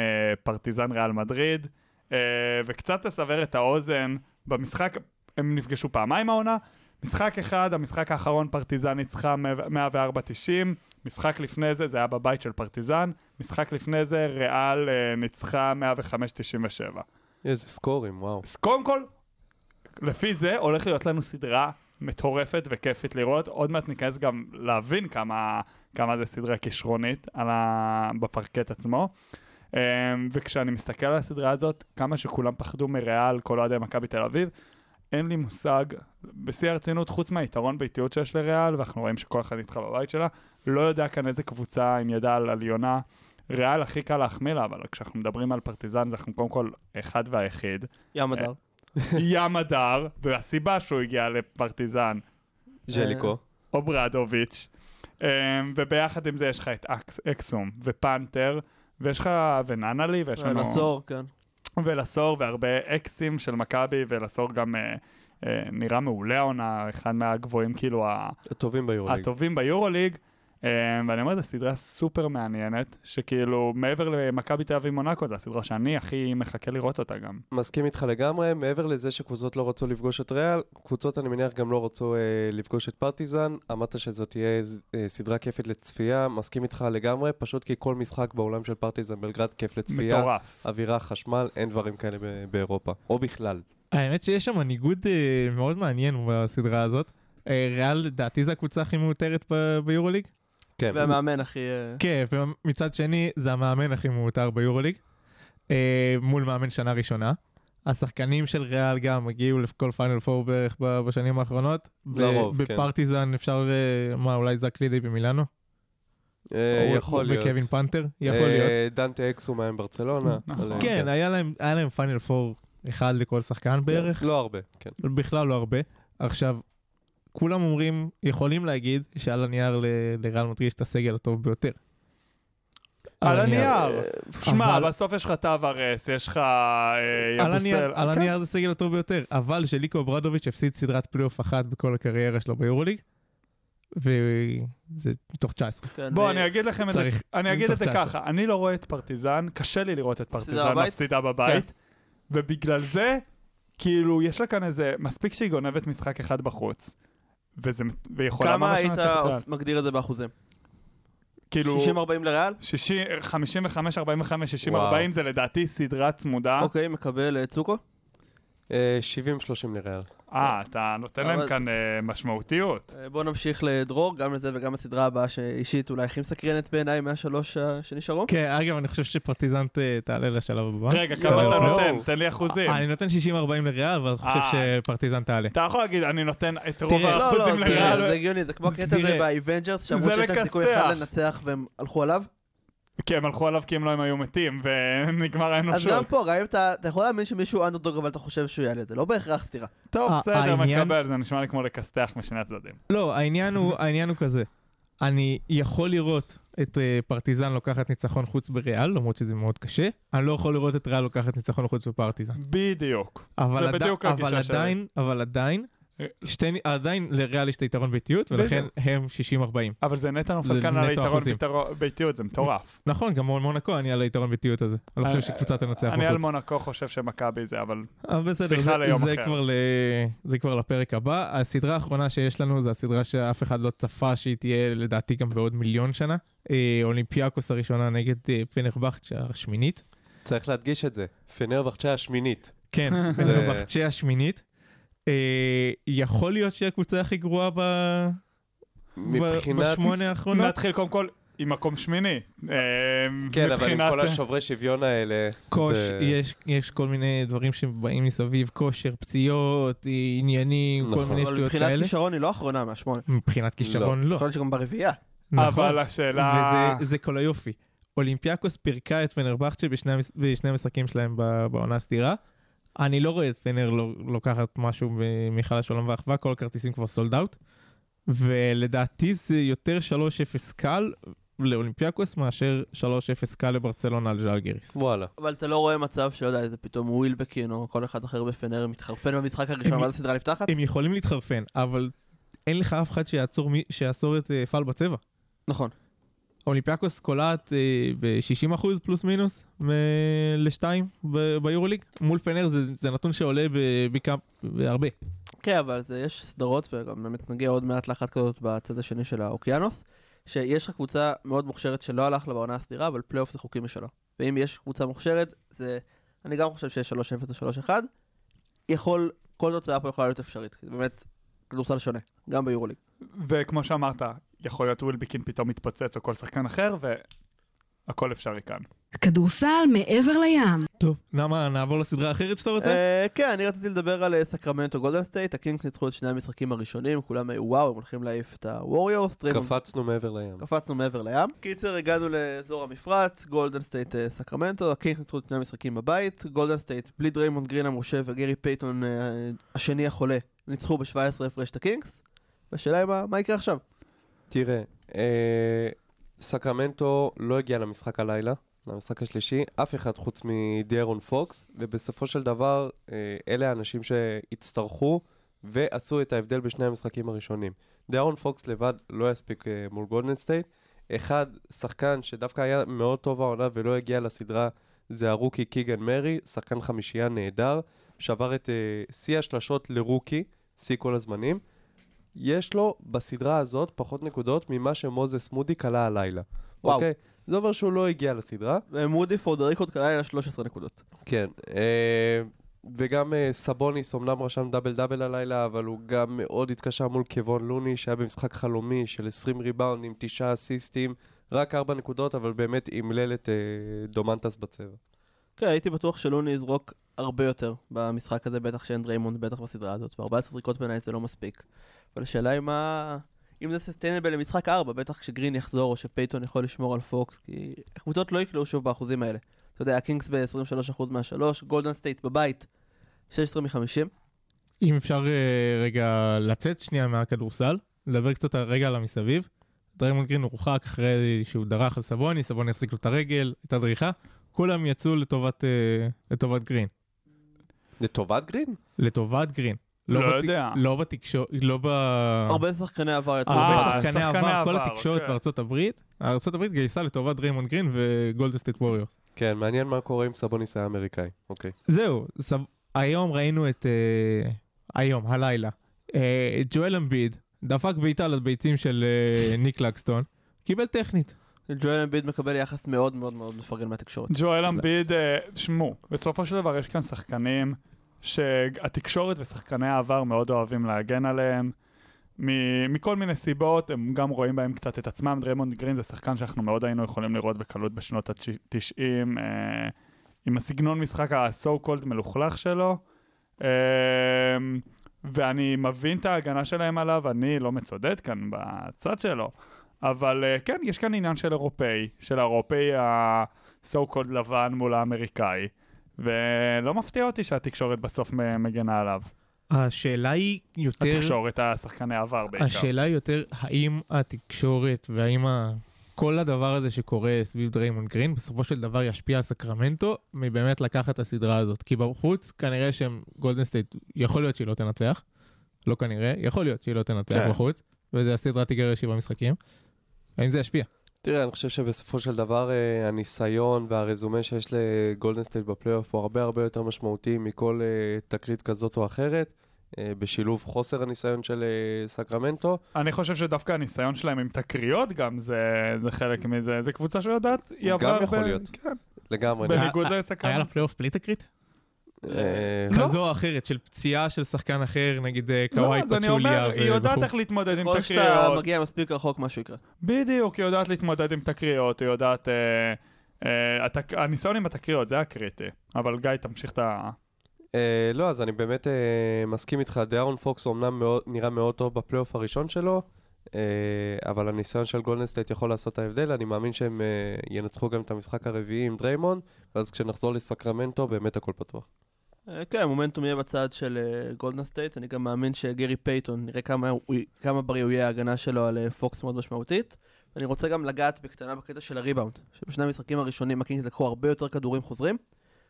פרטיזן ריאל מדריד, וקצת לסבר את האוזן, במשחק הם נפגשו פעמיים העונה, משחק אחד, המשחק האחרון פרטיזן ניצחה 104-90, משחק לפני זה, זה היה בבית של פרטיזן, משחק לפני זה ריאל ניצחה 105-97. איזה סקורים, וואו. קודם כל, לפי זה הולך להיות לנו סדרה מטורפת וכיפית לראות, עוד מעט ניכנס גם להבין כמה זה סדרה כישרונית בפרקט עצמו. וכשאני מסתכל על הסדרה הזאת, כמה שכולם פחדו מריאל, כל אוהדי מכבי תל אביב, אין לי מושג, בשיא הרצינות, חוץ מהיתרון ביתיות שיש לריאל, ואנחנו רואים שכל אחד ניצחה בבית שלה, לא יודע כאן איזה קבוצה, אם ידע על עליונה, ריאל הכי קל להחמיא לה, אבל כשאנחנו מדברים על פרטיזן, אנחנו קודם כל אחד והיחיד. ים הדר, והסיבה שהוא הגיע לפרטיזן. ז'ליקו. אוברדוביץ'. וביחד עם זה יש לך את אקסום, ופנטר, ויש לך וננלי, ויש לנו נסור, כן. ולסור והרבה אקסים של מקבי, ולסור גם נראה מעולה עונה, אחד מהגבוהים כאילו הטובים ביורוליג, ואני אומר, זו סדרה סופר מעניינת, שכאילו מעבר למכבי תל אביב מונאקו, זו הסדרה שאני הכי מחכה לראות אותה גם. מסכים איתך לגמרי, מעבר לזה שקבוצות לא רצו לפגוש את ריאל, קבוצות אני מניח גם לא רצו לפגוש את פרטיזן, אמרת שזאת תהיה סדרה כיפית לצפייה, מסכים איתך לגמרי, פשוט כי כל משחק בעולם של פרטיזן בלגרד כיף לצפייה. מטורף. אווירה, חשמל, אין דברים כאלה באירופה, או בכלל. האמת שיש שם ניגוד מאוד מעניין בסדרה הזאת. ריאל, דעתי, זו הקבוצה הכי מאותרת ביורוליג. והמאמן הכי כן, ומצד שני, זה המאמן הכי מאותר ביורוליג, מול מאמן שנה ראשונה. השחקנים של ריאל גם הגיעו לכל פיינל פור בערך בשנים האחרונות. לרוב, כן. בפרטיזן אפשר, אולי זק לידי במילאנו? יכול להיות. וקווין פנטר? יכול להיות. דנטה אקסו מהם ברצלונה. כן, היה להם פיינל פור אחד לכל שחקן בערך. לא הרבה, כן. בכלל לא הרבה. עכשיו כולם אומרים, יכולים להגיד שעל הנייר לריאל מדריד יש את הסגל הטוב ביותר. על הנייר. שמע, בסוף יש לך טווארס, יש לך יבוסל. על הנייר זה סגל הטוב ביותר, אבל שליקו אוברדוביץ' הפסיד סדרת פלייאוף אחת בכל הקריירה שלו ביורוליג, וזה מתוך 19. בוא, אני אגיד לכם את זה. אני אגיד את זה ככה, אני לא רואה את פרטיזן, קשה לי לראות את פרטיזן הפסידה בבית, ובגלל זה, כאילו, יש לה כאן איזה, מספיק שהיא גונבת משחק אחד בחוץ. כמה היית מגדיר את זה באחוזים? 60-40 לריאל? 55-45, 60-40 זה לדעתי סדרה צמודה. אוקיי, מקבל צוקו? 70-30 לריאל. אתה נותן להם כאן משמעותיות. בואו נמשיך לדרור, גם לזה וגם הסדרה הבאה שאישית אולי הכי מסקרנת בעיניי מה3 שנשארו. כן, אגב, אני חושב שפרטיזן תעלה לשלב הבא. רגע, כמה אתה נותן? תן לי אחוזים. אני נותן 60-40 לריאל, אבל אני חושב שפרטיזן תעלה. אתה יכול להגיד, אני נותן את רוב האחוזים לריאל. זה הגיוני, זה כמו הקטע הזה באיבנג'רס, שאמרו שיש להם סיכוי אחד לנצח והם הלכו עליו. כן, הם הלכו עליו כי הם לא היו מתים, ונגמר האנושות. אז גם פה, ראי, אתה יכול להאמין שמישהו אנדרדוג, אבל אתה חושב שהוא יעלה, זה לא בהכרח סתירה. טוב, בסדר, מקבל, זה נשמע לי כמו לקסטח משני הצדדים. לא, העניין הוא כזה, אני יכול לראות את פרטיזן לוקחת ניצחון חוץ בריאל, למרות שזה מאוד קשה, אני לא יכול לראות את ריאל לוקחת ניצחון חוץ בפרטיזן. בדיוק. אבל עדיין, עדיין לריאל יש את היתרון ביתיות, ולכן הם 60-40. אבל זה נטן הופקן על היתרון ביתיות, זה מטורף. נכון, גם מונקו אני על היתרון ביתיות הזה. אני לא חושב שקבוצה תנצח בחוץ. אני על מונקו חושב שמכבי זה, אבל שיחה ליום אחר. זה כבר לפרק הבא. הסדרה האחרונה שיש לנו, זה הסדרה שאף אחד לא צפה, שהיא תהיה לדעתי גם בעוד מיליון שנה. אולימפיאקוס הראשונה נגד פנרבחצ'ה השמינית. צריך להדגיש את זה, פנרבחצ'ה השמינית. כן, פנרבחצ'ה השמינית. יכול להיות שהיא הקבוצה הכי גרועה בשמונה האחרונות. נתחיל קודם כל עם מקום שמיני. כן, אבל עם כל השוברי שוויון האלה. יש כל מיני דברים שבאים מסביב, כושר, פציעות, עניינים, כל מיני שטויות כאלה. מבחינת כישרון היא לא האחרונה מהשמונה. מבחינת כישרון לא. שגם ברביעה. אבל השאלה... וזה כל היופי. אולימפיאקוס פירקה את פנרבחצ'ה בשני המשחקים שלהם בעונה הסדירה. אני לא רואה את פנר לוקחת משהו במיכל השולם והאחווה, כל הכרטיסים כבר סולד אאוט, ולדעתי זה יותר 3-0 קל לאולימפיאקוס מאשר 3-0 קל לברצלונה על ז'לגיריס. וואלה. אבל אתה לא רואה מצב שלא יודע, זה פתאום ווילבקין או כל אחד אחר בפנר מתחרפן במשחק הראשון, מה זה סדרה נפתחת? הם יכולים להתחרפן, אבל אין לך אף אחד שיעצור את פעל בצבע. נכון. אולימפיאקוס קולעת ב-60% פלוס מינוס לשתיים ביורוליג. מול פנר זה נתון שעולה בהרבה. כן, אבל יש סדרות, וגם באמת נגיע עוד מעט לאחת כזאת בצד השני של האוקיינוס, שיש לך קבוצה מאוד מוכשרת שלא הלך לה בעונה הסדירה, אבל פלייאוף זה חוקים משלה. ואם יש קבוצה מוכשרת, אני גם חושב שיש 3-0 או 3-1, כל תוצאה פה יכולה להיות אפשרית, כי זה באמת כדורסל שונה, גם ביורוליג. וכמו שאמרת, יכול להיות ווילביקין פתאום מתפוצץ או כל שחקן אחר, והכל אפשרי כאן. כדורסל מעבר לים. טוב, נעמה, נעבור לסדרה אחרת שאתה רוצה? כן, אני רציתי לדבר על סקרמנטו גולדן סטייט, הקינגס ניצחו את שני המשחקים הראשונים, כולם וואו, הם הולכים להעיף את הווריורס. קפצנו מעבר לים. קיצר, הגענו לאזור המפרץ, גולדן סטייט סקרמנטו, הקינגס ניצחו את שני המשחקים בבית, גולדן סטייט בלי דריימונד גרין המושל וגרי פייטון השני החולה, ניצחו ב-17 הפרש את הקינגס. והשאלה מה יקרה עכשיו? תראה, סקרמנטו לא הגיע למשחק הלילה, למשחק השלישי, אף אחד חוץ מדרון פוקס, ובסופו של דבר אלה האנשים שהצטרכו ועשו את ההבדל בשני המשחקים הראשונים. דרון פוקס לבד לא יספיק מול גולדן סטייט, אחד שחקן שדווקא היה מאוד טוב העונה ולא הגיע לסדרה, זה הרוקי קיגן מרי, שחקן חמישייה נהדר, שבר את שיא השלשות לרוקי, שיא כל הזמנים, יש לו בסדרה הזאת פחות נקודות ממה שמוזס מודי קלה הלילה. וואו. אוקיי? זה אומר שהוא לא הגיע לסדרה. מודי פורדריקות קלה הלילה 13 נקודות. כן. וגם סבוניס אמנם רשם דאבל דאבל הלילה, אבל הוא גם מאוד התקשה מול כיוון לוני, שהיה במשחק חלומי של 20 ריבאונד עם 9 אסיסטים, רק 4 נקודות, אבל באמת ימלל את דומנטס בצבע. כן, הייתי בטוח שלוני יזרוק הרבה יותר במשחק הזה, בטח שאין דריימונד, בטח בסדרה הזאת, ו-14 זריקות בעיניי זה לא מספיק. אבל השאלה היא מה... אם זה ססטיינבל למשחק 4, בטח כשגרין יחזור או שפייטון יכול לשמור על פוקס, כי הקבוצות לא יקלעו שוב באחוזים האלה. אתה יודע, הקינגס ב-23% מה-3, גולדן סטייט בבית, 16-50. אם אפשר רגע לצאת שנייה מהכדורסל, לדבר קצת רגע על המסביב. דריימונד גרין הורחק אחרי שהוא דרך על סבוני, סבוני החזיק לו את הרגל, את הדריכה, כולם יצאו לטובת גרין. לטובת גרין? לטובת גרין. לא יודע. לא בתקשורת, לא ב... הרבה שחקני עבר יצאו. כל התקשורת בארצות הברית. ארצות הברית גייסה לטובת דריימונד גרין וגולדן סטייט ווריורס. כן, מעניין מה קורה עם סבוניס האמריקאי. אוקיי. זהו, היום ראינו את... היום, הלילה. ג'ואל אמביד דפק בעיטה לביצים של ניק לקסטון, קיבל טכנית. ג'ואל אמביד מקבל יחס מאוד מאוד מאוד מפרגן מהתקשורת. ג'ואל אמביד, שמו, בסופו של דבר יש כאן שחקנים... שהתקשורת ושחקני העבר מאוד אוהבים להגן עליהם, מכל מיני סיבות, הם גם רואים בהם קצת את עצמם. דריימונד גרין זה שחקן שאנחנו מאוד היינו יכולים לראות בקלות בשנות ה-90, עם הסגנון משחק ה-so-called מלוכלך שלו, ואני מבין את ההגנה שלהם עליו, אני לא מצודד כאן בצד שלו, אבל כן, יש כאן עניין של אירופאי, של האירופאי ה-so-called לבן מול האמריקאי, ולא מפתיע אותי שהתקשורת בסוף מגנה עליו. השאלה היא יותר... התקשורת, השחקני העבר בעיקר. השאלה היא יותר, האם התקשורת והאם כל הדבר הזה שקורה סביב דריימונד גרין, בסופו של דבר ישפיע על סקרמנטו, מבאמת לקחת את הסדרה הזאת. כי בחוץ, כנראה שהם גולדן סטייט, יכול להיות שהיא לא תנצח. לא כנראה, יכול להיות שהיא לא תנצח בחוץ. וזה הסדרה תיגרר שבעה משחקים. האם זה ישפיע? תראה, אני חושב שבסופו של דבר הניסיון והרזומה שיש לגולדן סטייט בפלייאוף הוא הרבה יותר משמעותי מכל תקרית כזאת או אחרת, בשילוב חוסר הניסיון של סקרמנטו. אני חושב שדווקא הניסיון שלהם עם תקריות גם זה חלק מזה, זה קבוצה שיודעת. גם יכול להיות, לגמרי. בניגוד לסקרמנטו. היה לה פלייאוף בלי תקרית? כזו או אחרת, של פציעה של שחקן אחר, נגיד קוואי פצ'וליה. היא יודעת איך להתמודד עם תקריות. כל שאתה מגיע מספיק רחוק משהו יקרה. בדיוק, היא יודעת להתמודד עם תקריות, היא יודעת... הניסיון עם התקריות, זה הקריטי. אבל גיא, תמשיך את ה... לא, אז אני באמת מסכים איתך. דרון פוקס אומנם נראה מאוד טוב בפלייאוף הראשון שלו, אבל הניסיון של גולדן סטייט יכול לעשות את ההבדל. אני מאמין שהם ינצחו גם את המשחק הרביעי עם דריימונד, ואז כשנחזור לסקרמנטו, באמת הכל פתוח. כן, מומנטום יהיה בצד של גולדן סטייט. אני גם מאמין שגרי פייטון, נראה כמה בריא הוא יהיה ההגנה שלו על פוקס מאוד משמעותית. ואני רוצה גם לגעת בקטנה בקטע של הריבאונד. בשני המשחקים הראשונים הקינגס לקחו הרבה יותר כדורים חוזרים.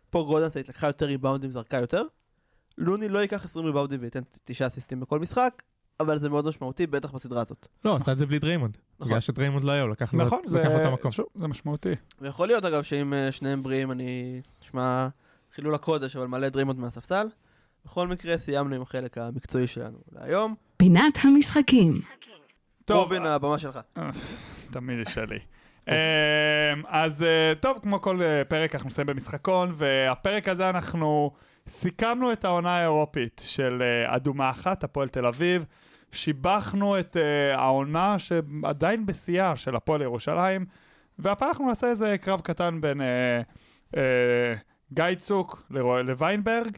פה גולדן סטייט לקחה יותר ריבאונדים, זרקה יותר. לוני לא ייקח 20 ריבאונדים וייתן 9 אסיסטים בכל משחק, אבל זה מאוד משמעותי, בטח בסדרה הזאת. לא, עשה את זה בלי דריימונד. בגלל שדריימונד לא היה, הוא לקח אותה מקום. זה משמעותי. ויכול להיות אגב שאם שניהם בריאים, אני אשמע חילול הקודש, אבל מלא דריימונד מהספסל. בכל מקרה סיימנו עם החלק המקצועי שלנו להיום. פינת המשחקים. טוב, רובין, הבמה שלך. תמיד יש לי. אז טוב, כמו כל פרק אנחנו נסיים במשחקון, והפרק הזה אנחנו סיכמנו את העונה האירופית של אדומה אחת, הפועל תל אביב. שיבחנו את העונה שעדיין בשיאה של הפועל ירושלים, והפעם אנחנו נעשה איזה קרב קטן בין גיא צוק לוויינברג.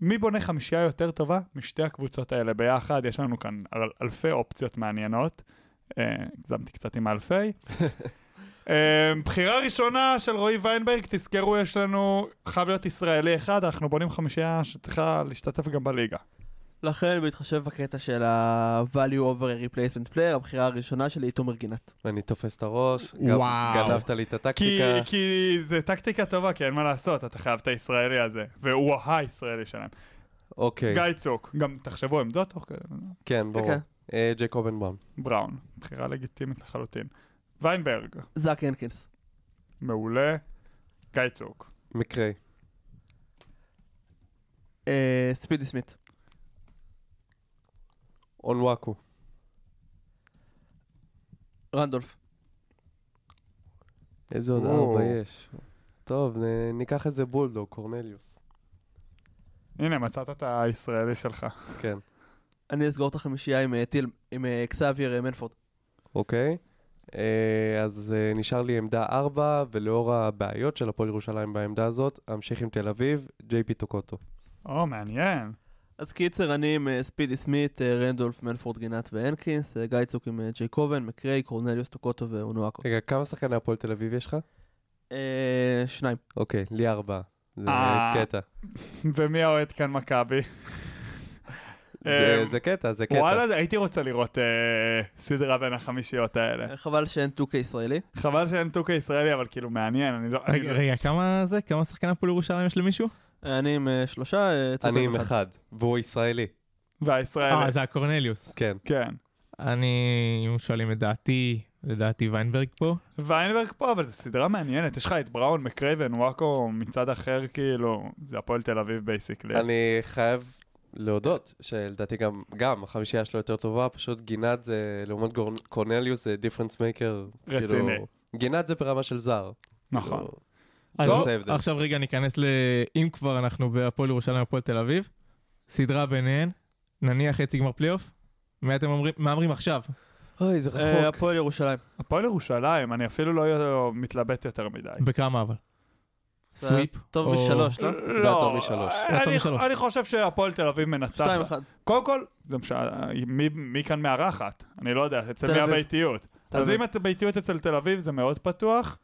מי בונה חמישייה יותר טובה משתי הקבוצות האלה ביחד? יש לנו כאן אלפי אופציות מעניינות. גזמתי קצת עם אלפי. בחירה ראשונה של רועי ויינברג, תזכרו, יש לנו חייב להיות ישראלי אחד, אנחנו בונים חמישייה שצריכה להשתתף גם בליגה. לכן, בהתחשב בקטע של ה-value over replacement player, הבחירה הראשונה שלי היא תומר גינת. ואני תופס את הראש, גנבת לי את הטקטיקה. כי זה טקטיקה טובה, כי אין מה לעשות, אתה חייב את הישראלי הזה, והוא הישראלי שלהם. אוקיי. גיא צוק, גם תחשבו עמדות. כן, ברור. ג'קובן בראון. בראון, בחירה לגיטימית לחלוטין. ויינברג. זאק הנקינס. מעולה. גיא צוק. מקרי. ספידי סמית. אונוואקו. רנדולף. איזה עוד ארבע יש. טוב, ניקח איזה בולדו, קורנליוס. הנה, מצאת את הישראלי שלך. כן. אני אסגור את החמישייה עם אקסאביר מנפורד. אוקיי. אז נשאר לי עמדה 4, ולאור הבעיות של הפועל ירושלים בעמדה הזאת, אמשיך עם תל אביב, ג'יי פי טוקוטו. מעניין. אז קיצר, אני עם ספידי סמית, רנדולף, מנפורד, גינת והנקינס, גיא צוק עם ג'ייקובן, מקרי, קורנליוס, טוקוטו ואונואקו. רגע, כמה שחקני הפועל תל אביב יש לך? 2. אוקיי, לי 4. זה קטע. ומי האוהד כאן מכבי? זה קטע, זה קטע. וואלה, הייתי רוצה לראות סדרה בין החמישיות האלה. חבל שאין טוקה ישראלי. חבל שאין טוקה ישראלי, אבל כאילו מעניין. רגע, כמה זה? כמה שחקני הפועל ירושלים יש למישהו? אני עם 3, אני עם 1, והוא ישראלי. והישראלי. זה הקורנליוס. כן. כן. אני, אם שואלים את דעתי, לדעתי ויינברג פה. ויינברג פה, אבל זו סדרה מעניינת. יש לך את בראון, מקרי ונואקו מצד אחר, כאילו, זה הפועל תל אביב בייסיקלי. אני חייב להודות, שלדעתי גם החמישייה שלו יותר טובה, פשוט גינת זה, לעומת קורנליוס, זה דיפרנס מייקר. רציני. גינת זה ברמה של זר. נכון. עכשיו רגע ניכנס אם כבר אנחנו בהפועל ירושלים, הפועל תל אביב, סדרה ביניהן, נניח חצי גמר פלייאוף, מה אתם אומרים עכשיו? אוי, זה רחוק. הפועל ירושלים. הפועל ירושלים, אני אפילו לא מתלבט יותר מדי. בכמה אבל? סוויפ? טוב משלוש, לא? לא. טוב משלוש. אני חושב שהפועל תל אביב מנצחת. 2-1. קודם כל, מי כאן מארחת? אני לא יודע, אצל מי הביתיות. אז אם הביתיות אצל תל אביב זה מאוד פתוח,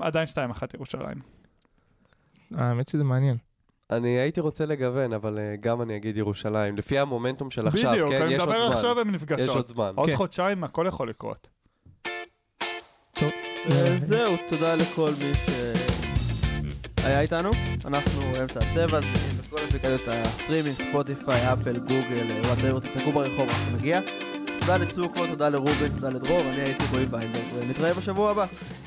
עדיין 2-1 ירושלים. האמת שזה מעניין. אני הייתי רוצה לגוון, אבל גם אני אגיד ירושלים. לפי המומנטום של עכשיו, כן, יש עוד זמן. בדיוק, אני מדבר עכשיו עם נפגשות. יש עוד זמן. עוד חודשיים, הכל יכול לקרות. טוב. זהו, תודה לכל מי שהיה איתנו. אנחנו אמצע הצבע, אז מגיעים בכל אפליקציות הסטרימינג, ספוטיפיי, אפל, גוגל, וואטאבר, תתקעו ברחוב, אנחנו נגיע. תודה לצוקו, תודה לרובין, תודה לדרור, אני הייתי רועי ויינברג, ונתראה בשבוע הבא.